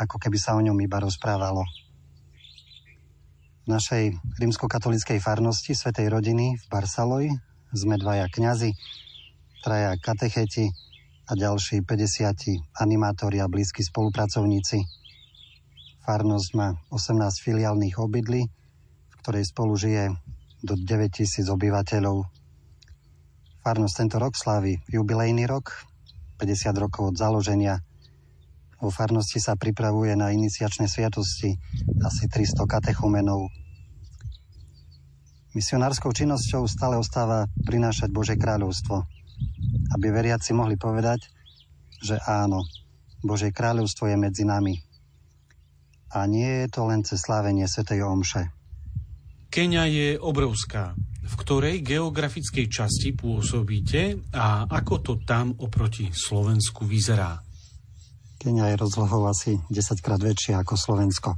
ako keby sa o ňom iba rozprávalo. našej rímskokatolíckej farnosti Svätej Rodiny v Barsaloj sme dvaja kňazi, traja katechéti a ďalší päťdesiat animátori a blízki spolupracovníci. Farnosť má osemnásť filiálnych obydlí, v ktorej spolu žije do deväťtisíc obyvateľov. Farnosť tento rok slávi jubilejný rok, päťdesiat rokov od založenia. Vo farnosti sa pripravuje na iniciačné sviatosti asi tristo katechumenov. Misionárskou činnosťou stále ostáva prinášať Božie kráľovstvo, aby veriaci mohli povedať, že áno, Božie kráľovstvo je medzi nami. A nie je to len cez slávenie svätej omše. Keňa je obrovská. V ktorej geografickej časti pôsobíte a ako to tam oproti Slovensku vyzerá? Keňa je rozlohou asi desaťkrát väčšia ako Slovensko.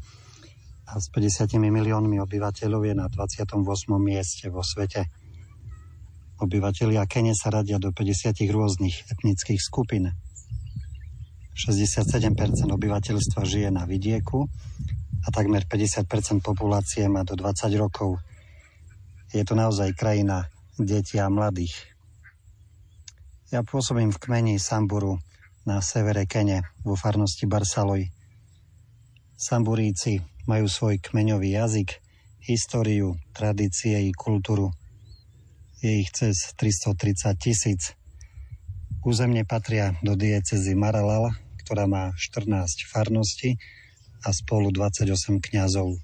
A s päťdesiat miliónmi obyvateľov je na dvadsiatom ôsmom mieste vo svete. Obyvatelia Kene sa radia do päťdesiat rôznych etnických skupín. šesťdesiatsedem percent obyvateľstva žije na vidieku a takmer päťdesiat percent populácie má do dvadsať rokov. Je to naozaj krajina detí a mladých. Ja pôsobím v kmeni Samburu na severe Kene, vo farnosti Barsaloj. Samburíci majú svoj kmeňový jazyk, históriu, tradície i kultúru. Je ich cez tristotridsať tisíc. Územne patria do diecézy Maralal, ktorá má štrnásť farností a spolu dvadsaťosem kňazov.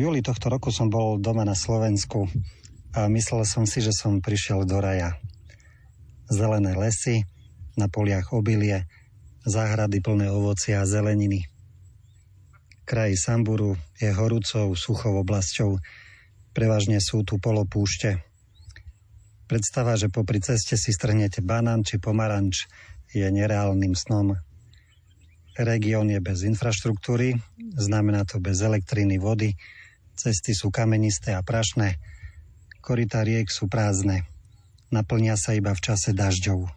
V júli tohto roku som bol doma na Slovensku a myslel som si, že som prišiel do raja. Zelené lesy, na poliach obilie, záhrady plné ovocia a zeleniny. Kraj Samburu je horúcou, suchou oblasťou. Prevažne sú tu polopúšte. Predstava, že popri ceste si strhnete banán či pomaranč, je nereálnym snom. Región je bez infraštruktúry, znamená to bez elektriny, vody, cesty sú kamenisté a prašné, korytá riek sú prázdne. Naplnia sa iba v čase dažďov.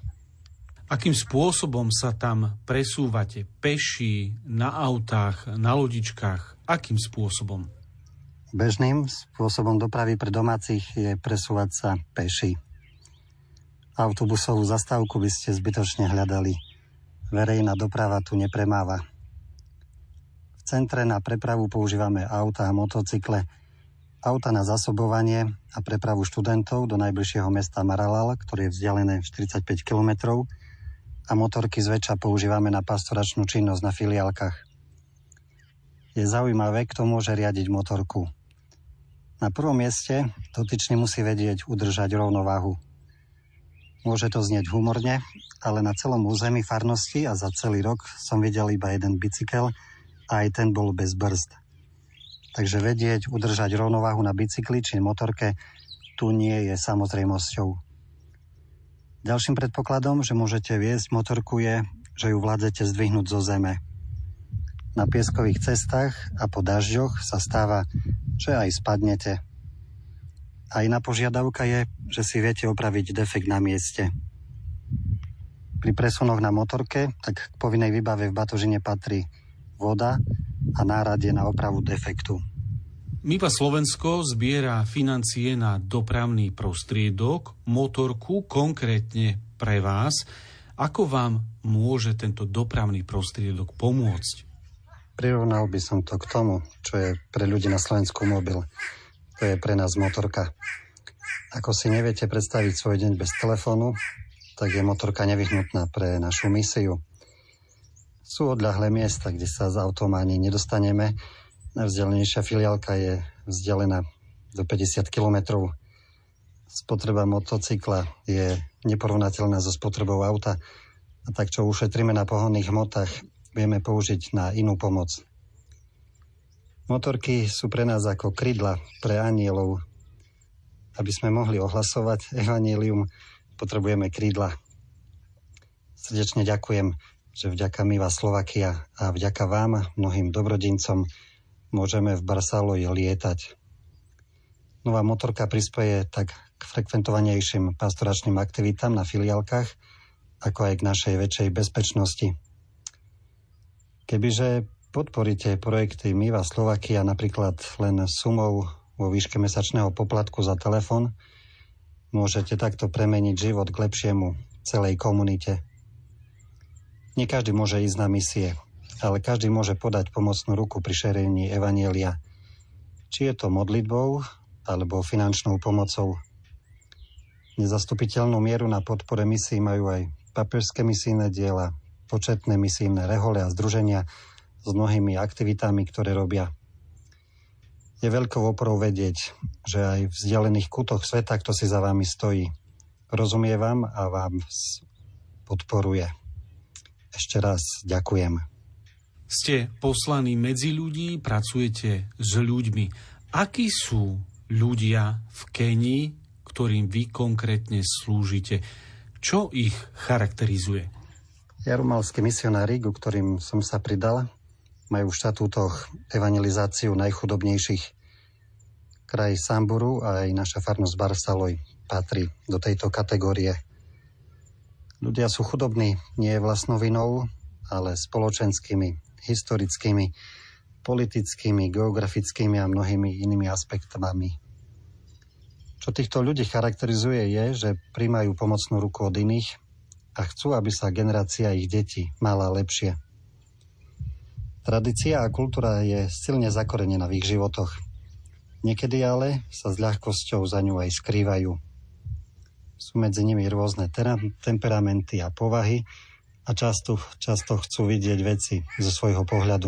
Akým spôsobom sa tam presúvate? Peši, na autách, na lodičkách? Akým spôsobom? Bežným spôsobom dopravy pre domácich je presúvať sa peši. Autobusovú zastávku by ste zbytočne hľadali. Verejná doprava tu nepremáva. V centre na prepravu používame auta a motocykle. Auta na zásobovanie a prepravu študentov do najbližšieho mesta Maralal, ktoré je vzdialené štyridsaťpäť kilometrov, a motorky zväčša používame na pastoračnú činnosť na filiálkach. Je zaujímavé, kto môže riadiť motorku. Na prvom mieste dotyčný musí vedieť udržať rovnováhu. Môže to znieť humorne, ale na celom území farnosti a za celý rok som videl iba jeden bicykel a aj ten bol bez brzd. Takže vedieť udržať rovnováhu na bicykli či motorke tu nie je samozrejmosťou. Ďalším predpokladom, že môžete viesť motorku, je, že ju vládzete zdvihnúť zo zeme. Na pieskových cestách a po dažďoch sa stáva, že aj spadnete. Aj na požiadavka je, že si viete opraviť defekt na mieste. Pri presunoch na motorke tak k povinnej výbave v batožine patrí voda a náradie na opravu defektu. Miva Slovensko zbiera financie na dopravný prostriedok, motorku konkrétne pre vás. Ako vám môže tento dopravný prostriedok pomôcť? Prirovnal by som to k tomu, čo je pre ľudí na Slovensku mobil. To je pre nás motorka. Ako si neviete predstaviť svoj deň bez telefónu, tak je motorka nevyhnutná pre našu misiu. Sú odľahlé miesta, kde sa z autom ani nedostaneme. Najvzdialenejšia filiálka je vzdialená do päťdesiat kilometrov. Spotreba motocykla je neporovnateľná so spotrebou auta, a tak čo ušetríme na pohonných hmotách, vieme použiť na inú pomoc. Motorky sú pre nás ako krídla pre anielov. Aby sme mohli ohlasovať evanjelium, potrebujeme krídla. Srdečne ďakujem, že vďaka Miva Slovakia a vďaka vám, mnohým dobrodincom, môžeme v Barsaloji lietať. Nová motorka prispeje tak k frekventovanejším pastoračným aktivitám na filiálkach, ako aj k našej väčšej bezpečnosti. Kebyže podporíte projekty Miva Slovakia napríklad len sumou vo výške mesačného poplatku za telefón, môžete takto premeniť život k lepšiemu celej komunite. Nie každý môže ísť na misie, ale každý môže podať pomocnú ruku pri šerení evanjelia, či je to modlitbou alebo finančnou pomocou. Nezastupiteľnú mieru na podpore misií majú aj papežské misijné diela, početné misijné rehole a združenia s mnohými aktivitami, ktoré robia. Je veľkou oporou vedieť, že aj v vzdialených kútoch sveta kto si za vami stojí. Rozumie vám a vám podporuje. Ešte raz ďakujem. Ste poslaní medzi ľudí, pracujete s ľuďmi. Akí sú ľudia v Kenii, ktorým vy konkrétne slúžite? Čo ich charakterizuje? Jarumalskí misionári, ku ktorým som sa pridala, majú v štatútoch evangelizáciu najchudobnejších. Kraj Samburu a aj naša farnosť Barsaloj patrí do tejto kategórie. Ľudia sú chudobní nie vlastnou vinou, ale spoločenskými, historickými, politickými, geografickými a mnohými inými aspektami. Čo týchto ľudí charakterizuje je, že prijímajú pomocnú ruku od iných a chcú, aby sa generácia ich detí mala lepšie. Tradícia a kultúra je silne zakorenená v ich životoch. Niekedy ale sa s ľahkosťou za ňu aj skrývajú. Sú medzi nimi rôzne ter- temperamenty a povahy a často, často chcú vidieť veci zo svojho pohľadu.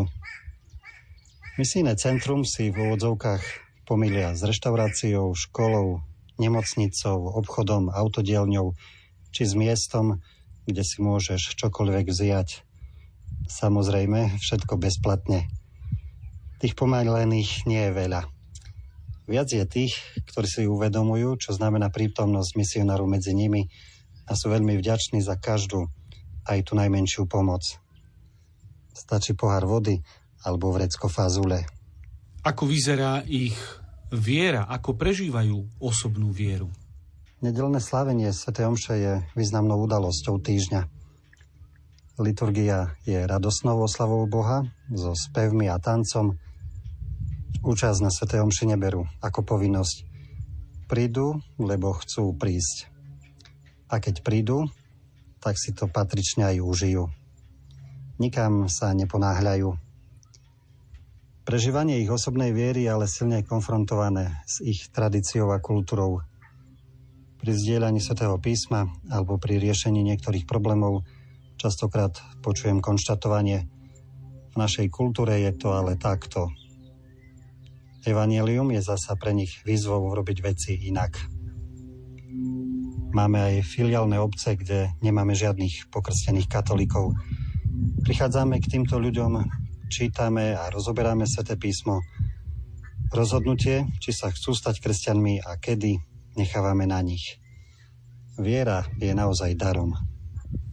Misijné centrum si v úvodzovkách pomýlia s reštauráciou, školou, nemocnicou, obchodom, autodielňou či s miestom, kde si môžeš čokoľvek vziať. Samozrejme, všetko bezplatne. Tých pomálených nie je veľa. Viac je tých, ktorí si uvedomujú, čo znamená prítomnosť misionáru medzi nimi a sú veľmi vďační za každú, aj tú najmenšiu pomoc. Stačí pohár vody alebo vrecko fazule. Ako vyzerá ich viera? Ako prežívajú osobnú vieru? Nedelné slávenie svätej omše je významnou udalosťou týždňa. Liturgia je radosnou oslavou Boha so spevmi a tancom. Účasť na svätej omši neberú ako povinnosť. Prídu, lebo chcú prísť. A keď prídu, tak si to patrične aj užijú. Nikam sa neponáhľajú. Prežívanie ich osobnej viery je ale silne konfrontované s ich tradíciou a kultúrou. Pri zdieľaní svätého písma alebo pri riešení niektorých problémov častokrát počujem konštatovanie, v našej kultúre je to ale takto. Evangelium je zasa pre nich výzvou robiť veci inak. Máme aj filiálne obce, kde nemáme žiadnych pokrstených katolíkov. Prichádzame k týmto ľuďom, čítame a rozoberáme sväté písmo. Rozhodnutie, či sa chcú stať kresťanmi a kedy, nechávame na nich. Viera je naozaj darom.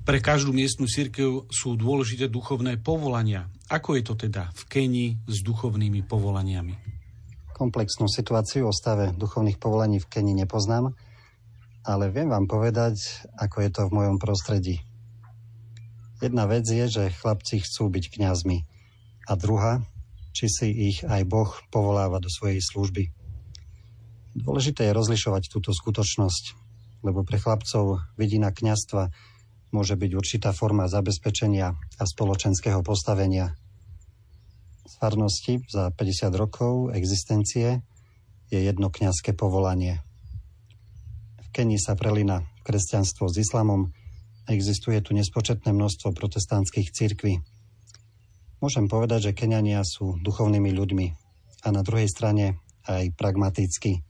Pre každú miestnu cirkev sú dôležité duchovné povolania. Ako je to teda v Kenii s duchovnými povolaniami? Komplexnú situáciu o stave duchovných povolaní v Kenii nepoznám, ale viem vám povedať, ako je to v mojom prostredí. Jedna vec je, že chlapci chcú byť kňazmi, a druhá, či si ich aj Boh povoláva do svojej služby. Dôležité je rozlišovať túto skutočnosť, lebo pre chlapcov vidina kňazstva môže byť určitá forma zabezpečenia a spoločenského postavenia. Z farnosti za päťdesiat rokov existencie je jedno kňazské povolanie. V Kenii sa prelína kresťanstvo s islamom, existuje tu nespočetné množstvo protestantských cirkví. Môžem povedať, že Keňania sú duchovnými ľuďmi a na druhej strane aj pragmaticky.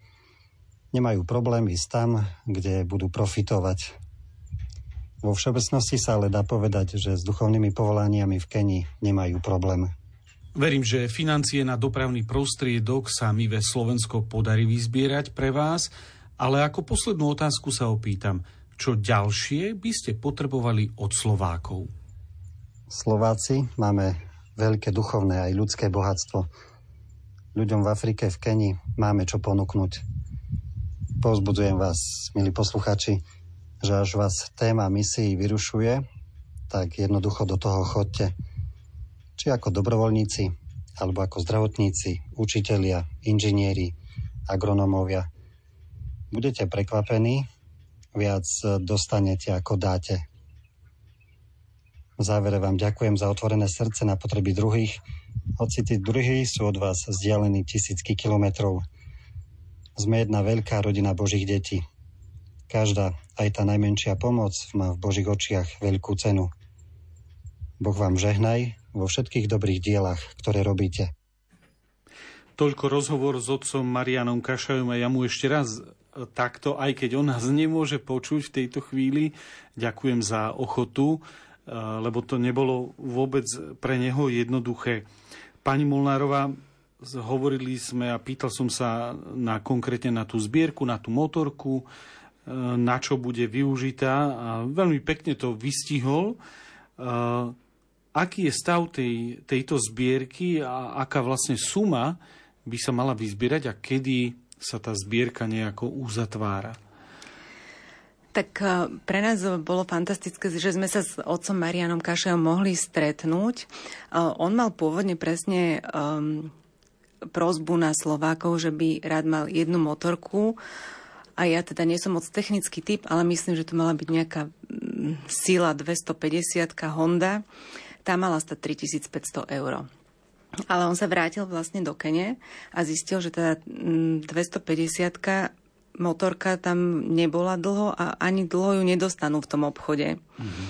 Nemajú problém ísť tam, kde budú profitovať. Vo všeobecnosti sa ale dá povedať, že s duchovnými povolaniami v Kenii nemajú problém. Verím, že financie na dopravný prostriedok sa Mive Slovensko podarí vyzbierať pre vás, ale ako poslednú otázku sa opýtam, čo ďalšie by ste potrebovali od Slovákov? Slováci máme veľké duchovné aj ľudské bohatstvo. Ľuďom v Afrike, v Kenii máme čo ponúknuť. Povzbudzujem vás, milí poslucháči, že až vás téma misií vyrušuje, tak jednoducho do toho chodte. či ako dobrovoľníci, alebo ako zdravotníci, učitelia, inžinieri, agronómovia. Budete prekvapení, viac dostanete ako dáte. V závere vám ďakujem za otvorené srdce na potreby druhých, hoci tí druhí sú od vás vzdialení tisícky kilometrov. Sme jedna veľká rodina Božích detí. Každá, aj tá najmenšia pomoc, má v Božích očiach veľkú cenu. Boh vám žehnaj vo všetkých dobrých dielach, ktoré robíte. Toľko rozhovor s otcom Marianom Kašajom a ja mu ešte raz takto, aj keď on nás nemôže počuť v tejto chvíli, ďakujem za ochotu, lebo to nebolo vôbec pre neho jednoduché. Pani Molnárová, hovorili sme a pýtal som sa na, konkrétne na tú zbierku, na tú motorku, na čo bude využitá a veľmi pekne to vystihol. Aký je stav tej, tejto zbierky a aká vlastne suma by sa mala vyzbierať a kedy sa tá zbierka nejako uzatvára? Tak pre nás bolo fantastické, že sme sa s otcom Marianom Kašajom mohli stretnúť. On mal pôvodne presne um, prosbu na Slovákov, že by rád mal jednu motorku. A ja teda nie som moc technický typ, ale myslím, že to mala byť nejaká sila dvestopäťdesiat Honda. Tá mala stať tritisícpäťsto eur. Ale on sa vrátil vlastne do Kene a zistil, že tá dvestopäťdesiatka motorka tam nebola dlho a ani dlho ju nedostanú v tom obchode. Mm-hmm.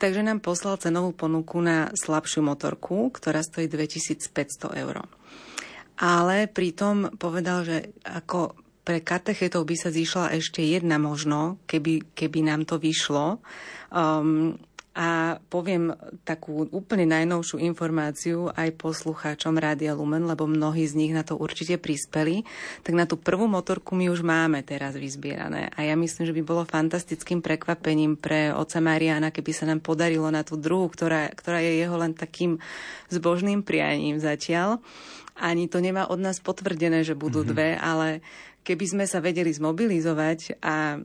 Takže nám poslal cenovú ponuku na slabšiu motorku, ktorá stojí dvetisícpäťsto eur. Ale pritom povedal, že ako pre katechetov by sa zišla ešte jedna možno, keby, keby nám to vyšlo. Um, A poviem takú úplne najnovšiu informáciu aj poslucháčom Rádia Lumen, lebo mnohí z nich na to určite prispeli. Tak na tú prvú motorku my už máme teraz vyzbierané. A ja myslím, že by bolo fantastickým prekvapením pre otca Mariana, keby sa nám podarilo na tú druhú, ktorá, ktorá je jeho len takým zbožným prianím zatiaľ. Ani to nemá od nás potvrdené, že budú mm-hmm. dve, ale keby sme sa vedeli zmobilizovať a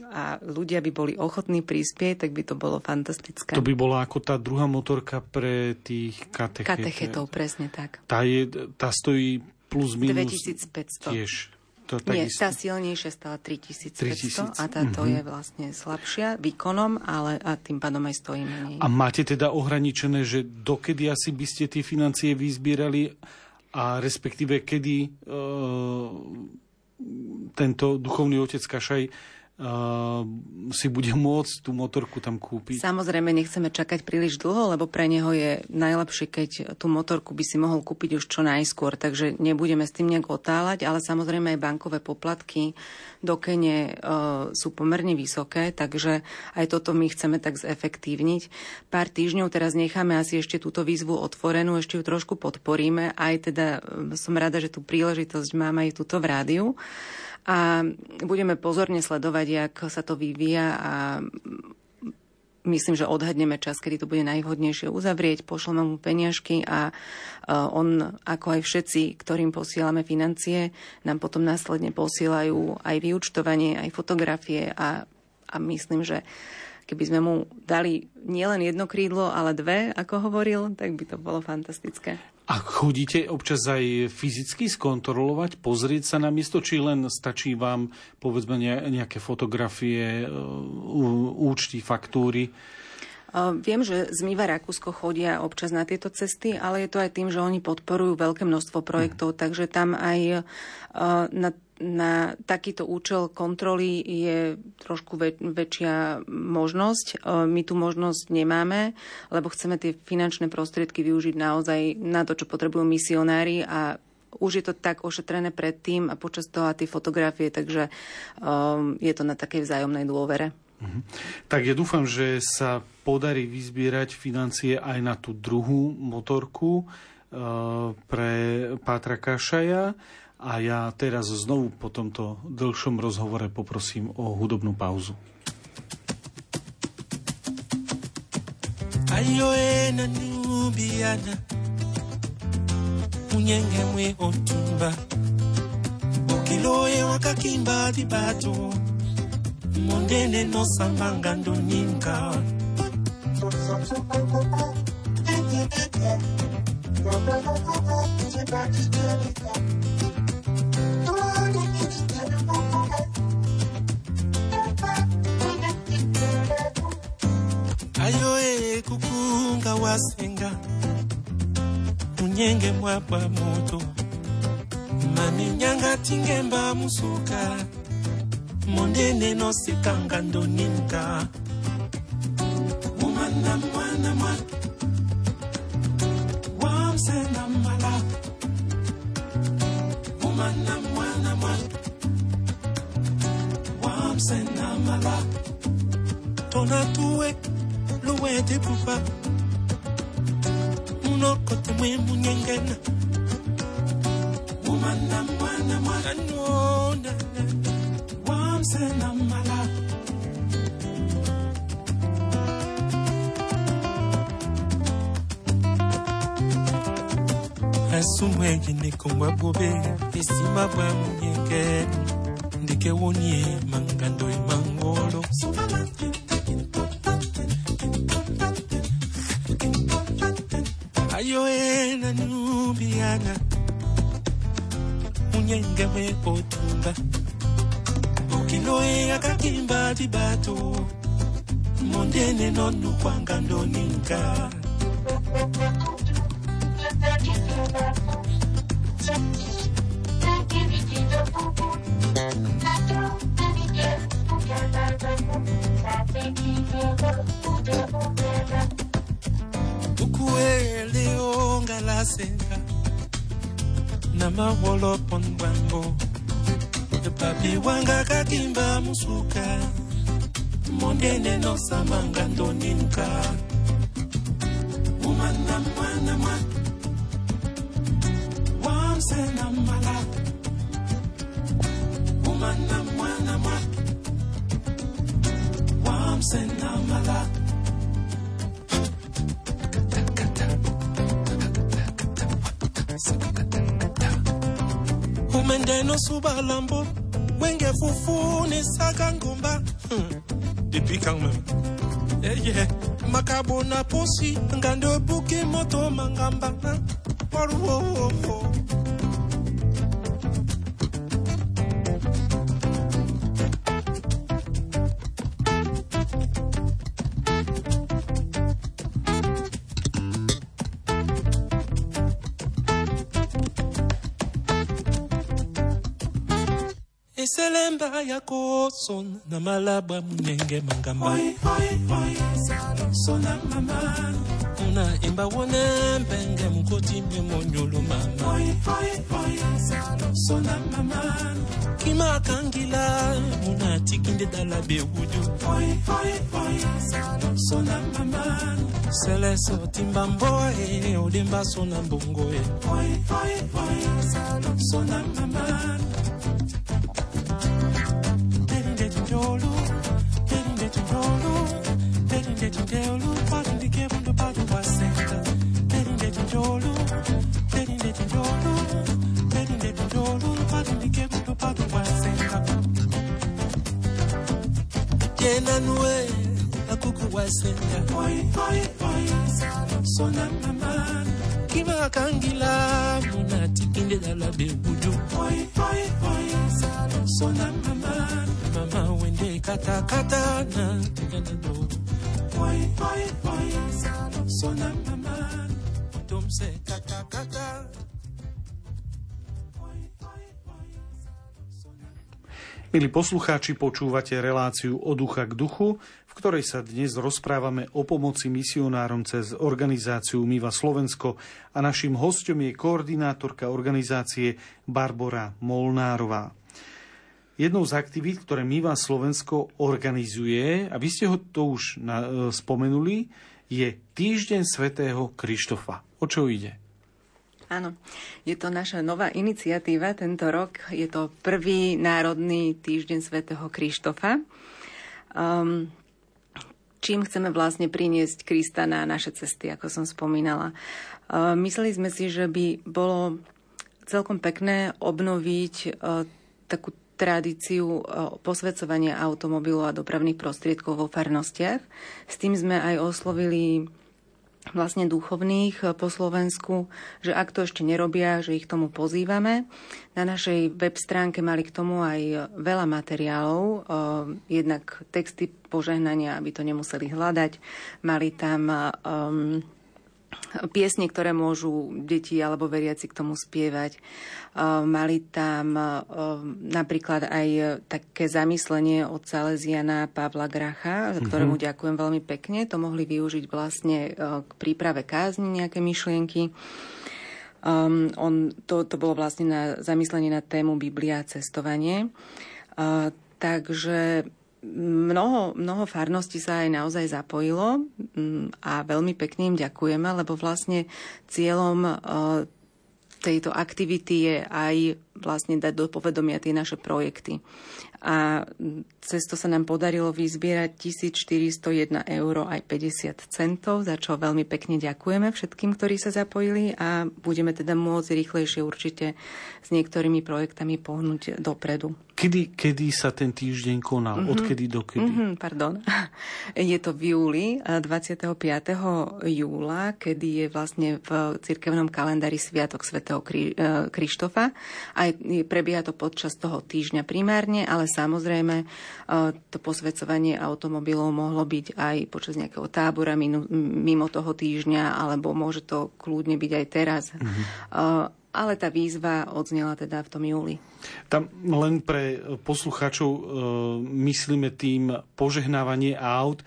a ľudia by boli ochotní prispieť, tak by to bolo fantastické. To by bola ako tá druhá motorka pre tých katechetov. Katechetov, presne tak. Tá, je, tá stojí plus minus dvetisícpäťsto. Tiež. To, nie, tá silnejšia stala tritisícpäťsto a táto mm-hmm. je vlastne slabšia výkonom, ale a tým pádom aj stojí menej. A máte teda ohraničené, že dokedy asi by ste tie financie vyzbierali a respektíve kedy e, tento duchovný otec Kašaj Uh, si bude môcť tú motorku tam kúpiť? Samozrejme, nechceme čakať príliš dlho, lebo pre neho je najlepšie, keď tú motorku by si mohol kúpiť už čo najskôr, takže nebudeme s tým nejak otáľať, ale samozrejme aj bankové poplatky do Kene uh, sú pomerne vysoké, takže aj toto my chceme tak zefektívniť. Pár týždňov teraz necháme asi ešte túto výzvu otvorenú, ešte ju trošku podporíme, aj teda som rada, že tú príležitosť mám aj túto v rádiu. A budeme pozorne sledovať, ako sa to vyvíja a myslím, že odhadneme čas, kedy to bude najvhodnejšie uzavrieť. Pošleme mu peniažky a on, ako aj všetci, ktorým posielame financie, nám potom následne posielajú aj vyúčtovanie, aj fotografie a, a myslím, že keby sme mu dali nielen jedno krídlo, ale dve, ako hovoril, tak by to bolo fantastické. A chodíte občas aj fyzicky skontrolovať, pozrieť sa na miesto, či len stačí vám, povedzme, nejaké fotografie, účty, faktúry? Viem, že z Miva Rakúsko chodia občas na tieto cesty, ale je to aj tým, že oni podporujú veľké množstvo projektov, mm. takže tam aj na na takýto účel kontroly je trošku väč- väčšia možnosť. My tú možnosť nemáme, lebo chceme tie finančné prostriedky využiť naozaj na to, čo potrebujú misionári a už je to tak ošetrené predtým a počas toho a tie fotografie, takže um, je to na takej vzájomnej dôvere. Mhm. Tak ja dúfam, že sa podarí vyzbierať financie aj na tú druhú motorku uh, pre Pátra Kašaja. A ja teraz znovu po tomto dlhšom rozhovore poprosím o hudobnú pauzu. Ayoe na nubiana Unyenge mwe otumba Okiloe wakakimba dibato Mondene no sambanga ndoninka Ayoe kukunga wasenga unyenge mwapa moto mami nyanga tingemba musuka mondene no sikanga ndoninka umana mwana mwana wamsena mala umana mwana mwana wamsena mala tonatue luwete kufa unokote mwe munyengena umana mwana mwana nwana wamsena mala Sumwegi nikongwa bobe Pisima bwa mnyeke Ndike wonye mangando imangolo Ayo ena nubiana Mnyenge mepotumba Ukinoe akakimba dibato Mondene nonu kwangando ninka Nama wolo ponwango Papi wanga kakimba musuka Mondene no samanga ndoninka Umana mwana mwana Wamsena mala Umana mwana mwana Wamsena mala Mendeno suba lambo Wenge fufu ni saka ngomba Depi kang mem Eh yeah Makabo na posi Ngando buki moto mangamba Waru wo wo wo Selemba yako son na malaba mnyenge mangamba Oi oi oi sona mama Una imba wone mbenge mkoti mwonyolo mama Oi oi oi sona mama Kima kangila muna tikinde dala bewudu Oi oi oi sona mama Seleso timbamboe odemba sona mbongoe Oi oi oi sona mama Oi, oi, oi, sona mama Kima kangila, muna tikinde dala bebudu Oi, oi, oi, sona mama Mama wende kata kata na tukana do Oi, oi, oi, sona mama Domse kata kata Milí poslucháči, počúvate reláciu Od ucha k duchu, v ktorej sa dnes rozprávame o pomoci misionárom cez organizáciu Miva Slovensko a našim hosťom je koordinátorka organizácie Barbora Molnárová. Jednou z aktivít, ktoré Miva Slovensko organizuje, a vy ste ho to už na, e, spomenuli, je Týždeň svätého Krištofa. O čo ide? Áno, je to naša nová iniciatíva tento rok. Je to prvý národný týždeň svätého Krištofa. Um, čím chceme vlastne priniesť Krista na naše cesty, ako som spomínala. Uh, mysleli sme si, že by bolo celkom pekné obnoviť uh, takú tradíciu uh, posväcovania automobilov a dopravných prostriedkov vo farnostiach. S tým sme aj oslovili vlastne duchovných po Slovensku, že ak to ešte nerobia, že ich tomu pozývame. Na našej web stránke mali k tomu aj veľa materiálov, jednak texty požehnania, aby to nemuseli hľadať. Mali tam um, piesne, ktoré môžu deti alebo veriaci k tomu spievať. Mali tam napríklad aj také zamyslenie od Salesiana Pavla Gracha, ktorému mm-hmm. ďakujem veľmi pekne. To mohli využiť vlastne k príprave kázni nejaké myšlienky. Um, on, to, to bolo vlastne na zamyslenie na tému Biblia a cestovanie. Uh, takže Mnoho, mnoho farností sa aj naozaj zapojilo a veľmi pekne im ďakujeme, lebo vlastne cieľom tejto aktivity je aj vlastne dať do povedomia tie naše projekty. A cez to sa nám podarilo vyzbierať tisícštyristojedno eur aj päťdesiat centov, za čo veľmi pekne ďakujeme všetkým, ktorí sa zapojili, a budeme teda môcť rýchlejšie určite s niektorými projektami pohnúť dopredu. Kedy, kedy sa ten týždeň konal? Mm-hmm. Odkedy dokedy? Mm-hmm, pardon. Je to v júli, dvadsiateho piateho júla, kedy je vlastne v cirkevnom kalendári Sviatok svätého Kri- Krištofa. A prebieha to počas toho týždňa primárne, ale samozrejme to posvedzovanie automobilov mohlo byť aj počas nejakého tábora mimo toho týždňa, alebo môže to kľudne byť aj teraz. Mm-hmm. Ale tá výzva odznela teda v tom júli. Tam len pre poslucháčov e, myslíme tým požehnávanie aut, e,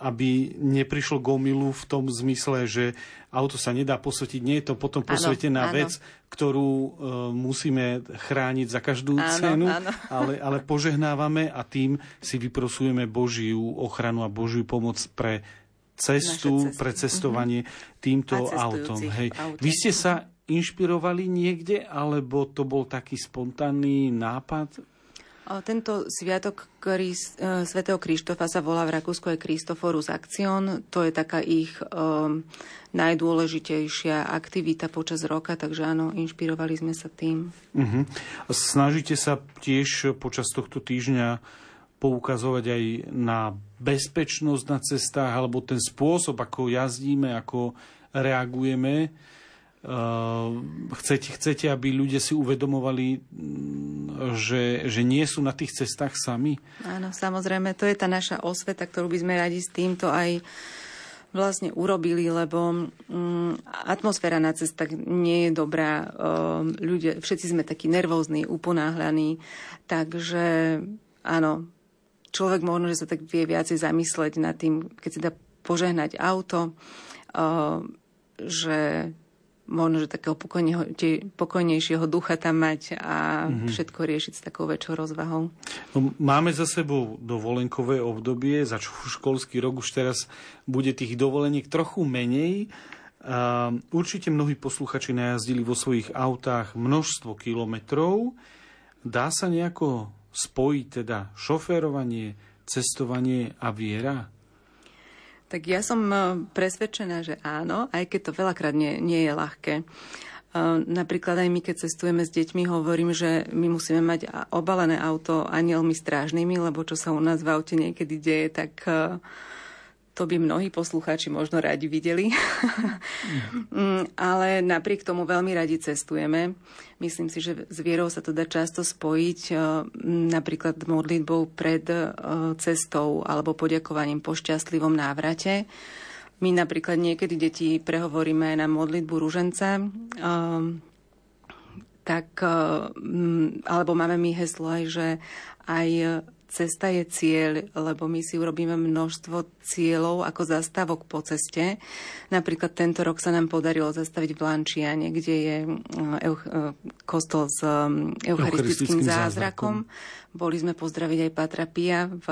aby neprišlo k omylu v tom zmysle, že auto sa nedá posvetiť. Nie je to potom posvetená áno, vec, áno. ktorú e, musíme chrániť za každú áno, cenu, áno. Ale, ale požehnávame a tým si vyprosujeme Božiu ochranu a Božiu pomoc pre cestu, pre cestovanie mm-hmm. týmto autom. Hej. Vy ste sa inšpirovali niekde, alebo to bol taký spontánny nápad? Tento sviatok Kris, svätého Krištofa sa volá v Rakúsku aj Kristoforus Action. To je taká ich um, najdôležitejšia aktivita počas roka, takže áno, inšpirovali sme sa tým. Mm-hmm. Snažíte sa tiež počas tohto týždňa poukazovať aj na bezpečnosť na cestách, alebo ten spôsob, ako jazdíme, ako reagujeme. Chcete, chcete aby ľudia si uvedomovali, že, že nie sú na tých cestách sami? Áno, samozrejme, to je tá naša osveta, ktorú by sme radi s týmto aj vlastne urobili, lebo mm, atmosféra na cestách nie je dobrá. Ľudia, všetci sme takí nervózni, uponáhľaní, takže áno, človek možno, že sa tak vie viacej zamysleť nad tým, keď si dá požehnať auto, že možno, že takého pokojnejšieho ducha tam mať a mm-hmm. všetko riešiť s takou väčšou rozvahou. No, máme za sebou dovolenkové obdobie, za školský rok už teraz bude tých dovoleniek trochu menej. Určite mnohí posluchači najazdili vo svojich autách množstvo kilometrov. Dá sa nejako spojiť teda šoférovanie, cestovanie a viera? Tak ja som presvedčená, že áno, aj keď to veľakrát nie, nie je ľahké. Napríklad aj my, keď cestujeme s deťmi, hovorím, že my musíme mať obalené auto anielmi strážnymi, lebo čo sa u nás v aute niekedy deje, tak to by mnohí poslucháči možno radi videli. Ale napriek tomu veľmi radi cestujeme. Myslím si, že s vierou sa to dá často spojiť, napríklad modlitbou pred cestou alebo poďakovaním po šťastlivom návrate. My napríklad niekedy deti prehovoríme na modlitbu ruženca, tak, alebo máme my heslo aj, že aj cesta je cieľ, lebo my si urobíme množstvo cieľov ako zastávok po ceste. Napríklad tento rok sa nám podarilo zastaviť v Lančiane, kde je euch- kostol s eucharistickým, eucharistickým zázrakom. zázrakom. Boli sme pozdraviť aj Patra Pia v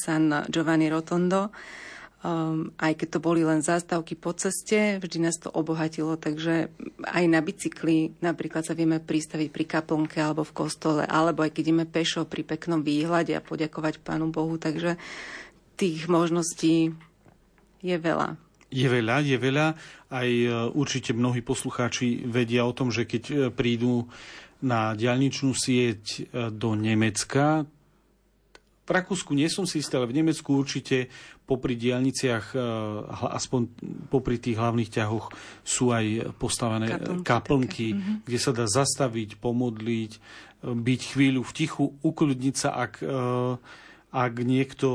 San Giovanni Rotondo. Um, aj keď to boli len zástavky po ceste, vždy nás to obohatilo, takže aj na bicykli napríklad sa vieme pristaviť pri kaplnke alebo v kostole, alebo aj keď ideme pešo pri peknom výhľade a poďakovať Pánu Bohu, takže tých možností je veľa. Je veľa, je veľa. Aj určite mnohí poslucháči vedia o tom, že keď prídu na diaľničnú sieť do Nemecka, v Rakúsku nie som si istý, ale v Nemecku určite popri diaľniciach, aspoň popri tých hlavných ťahoch, sú aj postavené kaplnky, kaplnky mm-hmm. kde sa dá zastaviť, pomodliť, byť chvíľu v tichu, ukľudniť sa, ak, ak niekto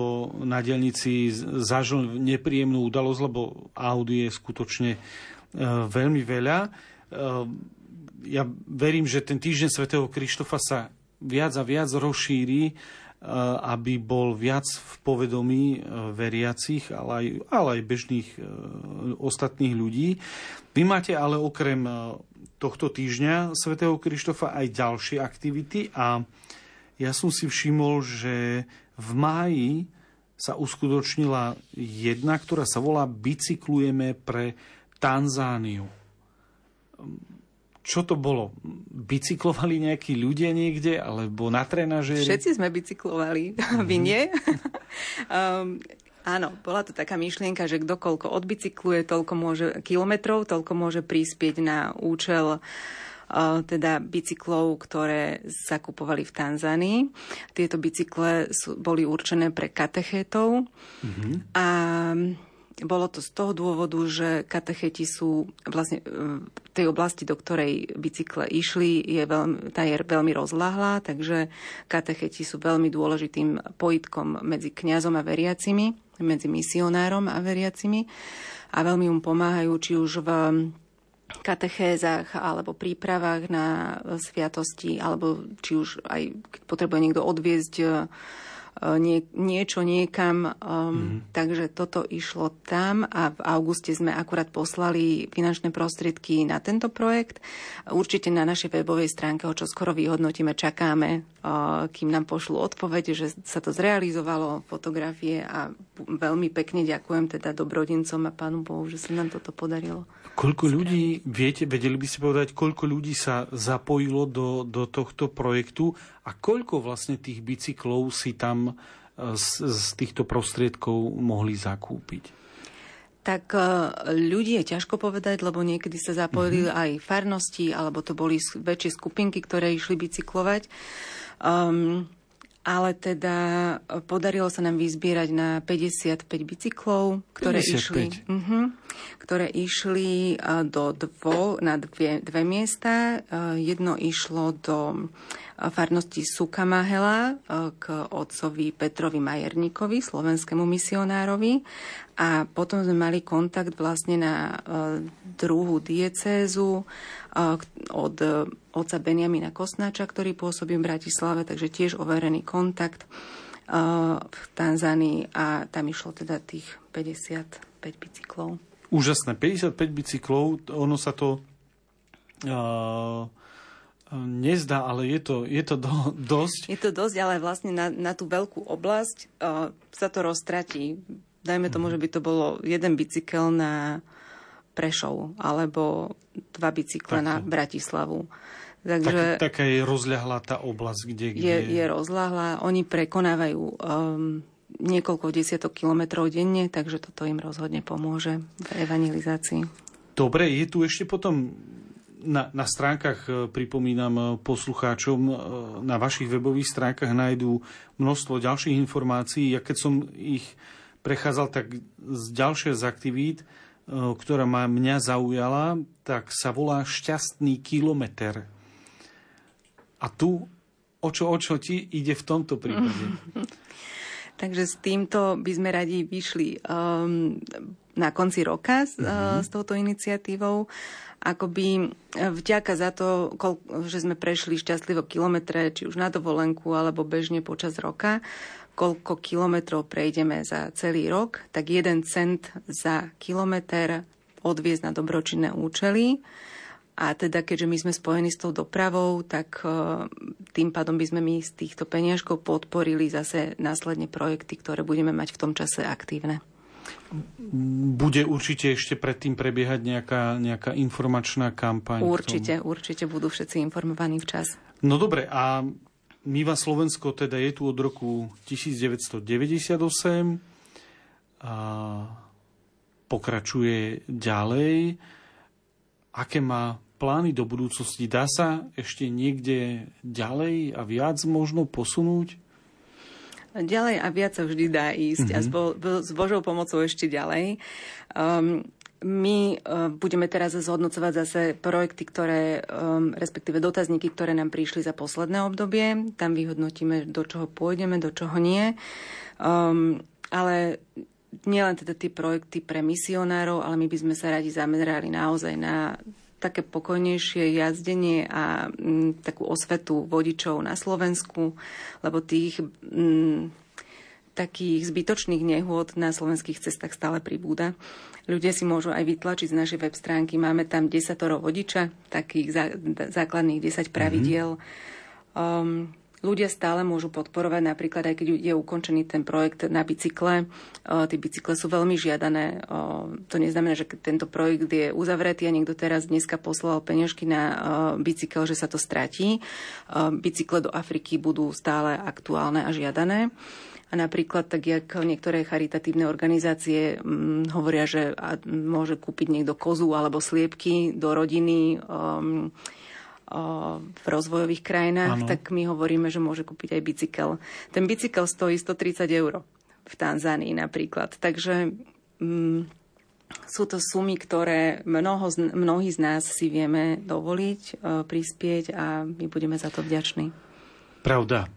na diaľnici zažil nepríjemnú udalosť, lebo aut je skutočne veľmi veľa. Ja verím, že ten týždeň svätého Krištofa sa viac a viac rozšíri, aby bol viac v povedomí veriacich, ale aj, ale aj bežných ostatných ľudí. Vy máte ale okrem tohto týždňa svätého Krištofa aj ďalšie aktivity a ja som si všimol, že v máji sa uskutočnila jedna, ktorá sa volá Bicyklujeme pre Tanzániu. Čo to bolo? Bicyklovali nejakí ľudia niekde, alebo na trenažéri? Všetci sme bicyklovali, vy nie. um, áno, bola to taká myšlienka, že kdokoľko odbicykluje, toľko môže kilometrov, toľko môže prispieť na účel teda bicyklov, ktoré sa kupovali v Tanzánii. Tieto bicykle sú, boli určené pre katechétov. Mm-hmm. A bolo to z toho dôvodu, že katechéti sú vlastne v tej oblasti, do ktorej bicykle išli, je veľmi, tá je veľmi rozľahlá, takže katechéti sú veľmi dôležitým pojitkom medzi kňazom a veriacimi, medzi misionárom a veriacimi a veľmi im pomáhajú, či už v katechézach alebo prípravách na sviatosti, alebo či už aj keď potrebuje niekto odviezť nie, niečo niekam. Um, mm-hmm. Takže toto išlo tam a v auguste sme akurát poslali finančné prostriedky na tento projekt. Určite na našej webovej stránke, ho čo skoro vyhodnotíme, čakáme, uh, kým nám pošlú odpoveď, že sa to zrealizovalo, fotografie, a veľmi pekne ďakujem teda dobrodincom a Pánu Bohu, že sa nám toto podarilo. Koľko ľudí, viete, vedeli by ste povedať, koľko ľudí sa zapojilo do, do tohto projektu a koľko vlastne tých bicyklov si tam z, z týchto prostriedkov mohli zakúpiť? Tak ľudí je ťažko povedať, lebo niekedy sa zapojili mm-hmm. aj farnosti, alebo to boli väčšie skupinky, ktoré išli bicyklovať. Um, Ale teda podarilo sa nám vyzbierať na päťdesiatpäť bicyklov, ktoré päťdesiatpäť išli, uh-huh, ktoré išli do dvo, na dve, dve miesta. Jedno išlo do farnosti Sukamahela k otcovi Petrovi Majerníkovi, slovenskému misionárovi. A potom sme mali kontakt vlastne na druhú diecézu od otca Beniamina Kostnáča, ktorý pôsobí v Bratislave, takže tiež overený kontakt v Tanzánii, a tam išlo teda tých päťdesiatpäť bicyklov. Úžasné, päťdesiatpäť bicyklov, ono sa to Uh... nezdá, ale je to, je to do, dosť. Je to dosť, ale vlastne na, na tú veľkú oblasť uh, sa to roztratí. Dajme tomu, že by to bolo jeden bicykel na Prešov alebo dva bicykle na Bratislavu. Takže tak, taká je rozľahlá tá oblasť, kde... kde... Je, je rozľahlá. Oni prekonávajú um, niekoľko desiatok kilometrov denne, takže toto im rozhodne pomôže v evangelizácii. Dobre, je tu ešte potom... Na, na stránkach, pripomínam poslucháčom, na vašich webových stránkach nájdú množstvo ďalších informácií. Ja keď som ich prechádzal, tak z ďalšej z aktivít, ktorá ma mňa zaujala, tak sa volá Šťastný kilometer. A tu o čo, o čo ti ide v tomto prípade? Takže s týmto by sme radi vyšli um, na konci roka s, mm-hmm. s touto iniciatívou. Akoby vďaka za to, že sme prešli šťastlivo kilometre, či už na dovolenku, alebo bežne počas roka, koľko kilometrov prejdeme za celý rok, tak jeden cent za kilometer odviezť na dobročinné účely. A teda, keďže my sme spojení s tou dopravou, tak tým pádom by sme my z týchto peniažkov podporili zase následne projekty, ktoré budeme mať v tom čase aktívne. Bude určite ešte predtým prebiehať nejaká, nejaká informačná kampaň? Určite, určite budú všetci informovaní včas. No dobre, a Miva Slovensko teda je tu od roku devätnásťstodeväťdesiatosem a pokračuje ďalej. Aké má plány do budúcnosti? Dá sa ešte niekde ďalej a viac možno posunúť? ďalej a viac sa vždy dá ísť mm-hmm. a s, bo, s Božou pomocou ešte ďalej. Um, My uh, budeme teraz zhodnocovať zase projekty, ktoré, um, respektíve dotazníky, ktoré nám prišli za posledné obdobie. Tam vyhodnotíme, do čoho pôjdeme, do čoho nie. Um, ale nielen teda tie projekty pre misionárov, ale my by sme sa radi zamerali naozaj na také pokojnejšie jazdenie a m, takú osvetu vodičov na Slovensku, lebo tých... M, takých zbytočných nehôd na slovenských cestách stále pribúda. Ľudia si môžu aj vytlačiť z našej web stránky. Máme tam desatoro vodiča, takých zá, základných desať pravidiel. Um, ľudia stále môžu podporovať, napríklad aj keď je ukončený ten projekt na bicykle. Uh, tie bicykle sú veľmi žiadané. Uh, to neznamená, že tento projekt je uzavretý a niekto teraz dneska poslal peniažky na uh, bicykel, že sa to stratí. Uh, bicykle do Afriky budú stále aktuálne a žiadané. A napríklad, tak jak niektoré charitatívne organizácie hm, hovoria, že môže kúpiť niekto kozu alebo sliepky do rodiny um, um, v rozvojových krajinách, ano. Tak my hovoríme, že môže kúpiť aj bicykel. Ten bicykel stojí stotridsať eur v Tanzánii napríklad. Takže hm, sú to sumy, ktoré mnoho, mnohí z nás si vieme dovoliť, uh, prispieť a my budeme za to vďační. Pravda.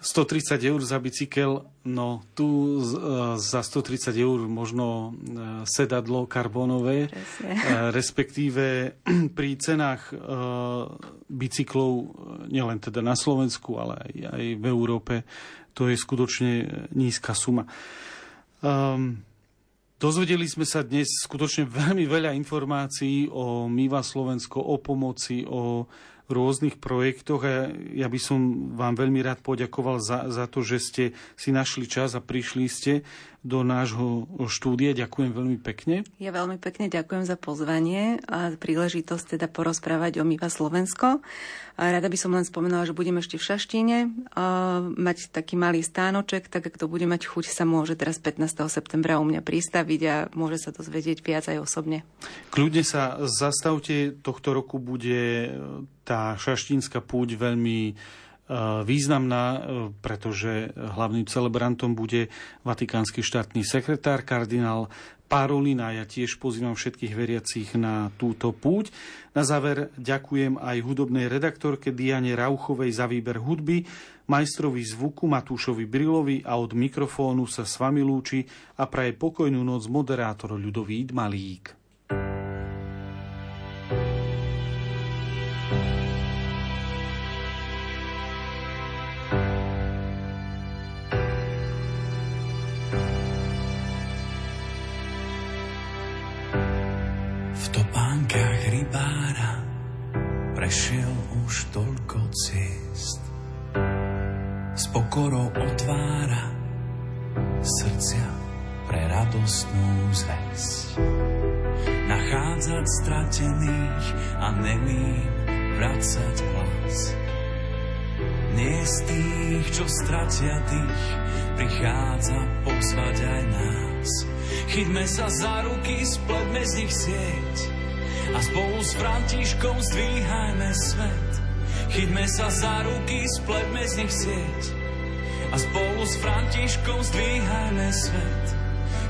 stotridsať eur za bicykel, no tu za stotridsať eur možno sedadlo karbónové, presne. Respektíve pri cenách bicyklov, nielen teda na Slovensku, ale aj v Európe, to je skutočne nízka suma. Um, Dozvedeli sme sa dnes skutočne veľmi veľa informácií o Miva Slovensko, o pomoci, o rôznych projektoch a ja by som vám veľmi rád poďakoval za, za to, že ste si našli čas a prišli ste do nášho štúdia. Ďakujem veľmi pekne. Ja veľmi pekne ďakujem za pozvanie a príležitosť teda porozprávať o Miva Slovensko. Rada by som len spomenula, že budem ešte v Šaštíne mať taký malý stánoček, tak ak to bude mať chuť, sa môže teraz pätnásteho septembra u mňa pristaviť a môže sa to zvedieť viac aj osobne. Kľudne sa zastavte, tohto roku bude tá šaštínska púť veľmi významná, pretože hlavným celebrantom bude vatikánsky štátny sekretár, kardinál Parolina. Ja tiež pozývam všetkých veriacich na túto púť. Na záver ďakujem aj hudobnej redaktorke Diane Rauchovej za výber hudby, majstrovi zvuku Matúšovi Brilovi a od mikrofónu sa s vami lúči a praje pokojnú noc moderátor Ľudovít Malík. Prešiel už toľko ciest, s pokorou otvára srdcia pre radostnú zväzť. Nachádzať stratených a nemým vracať hlas. Nie z tých, čo stratia dých, prichádza pozvať aj nás. Chytme sa za ruky, spletme z nich sieť a spolu s Františkom zdvíhajme svet. Chytme sa za ruky, spletme z nich sieť a spolu s Františkom zdvíhajme svet.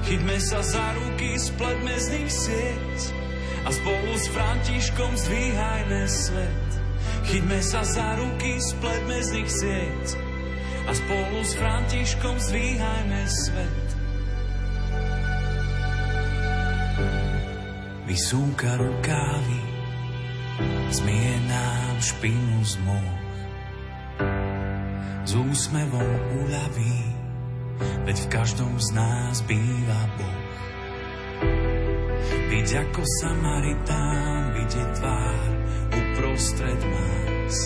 Chytme sa za ruky, spletme z nich sieť a spolu s Františkom zdvíhajme svet. Chytme sa za ruky, spletme z nich sieť a spolu s Františkom zdvíhajme svet. Vysúka rukávy, zmije nám špinu z moh. S úsmevom uľaví, veď v každom z nás býva Boh. Byť ako Samaritán, vidieť tvár uprostred nás.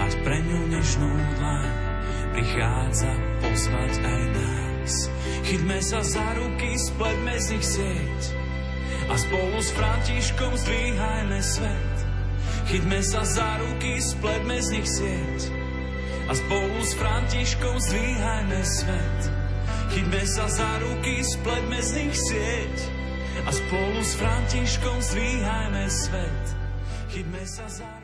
Mať pre ňu nežnú dlaň, prichádza pozvať aj nás. Chytme sa za ruky, spletme z nich sieť a spolu s Františkom zdvíhajme svet. Chytme sa za ruky, spletme z nich sieť a spolu s Františkom zdvíhajme svet. Chytme sa za ruky, spletme z nich sieť a spolu s Františkom zdvíhajme svet. Chytme sa za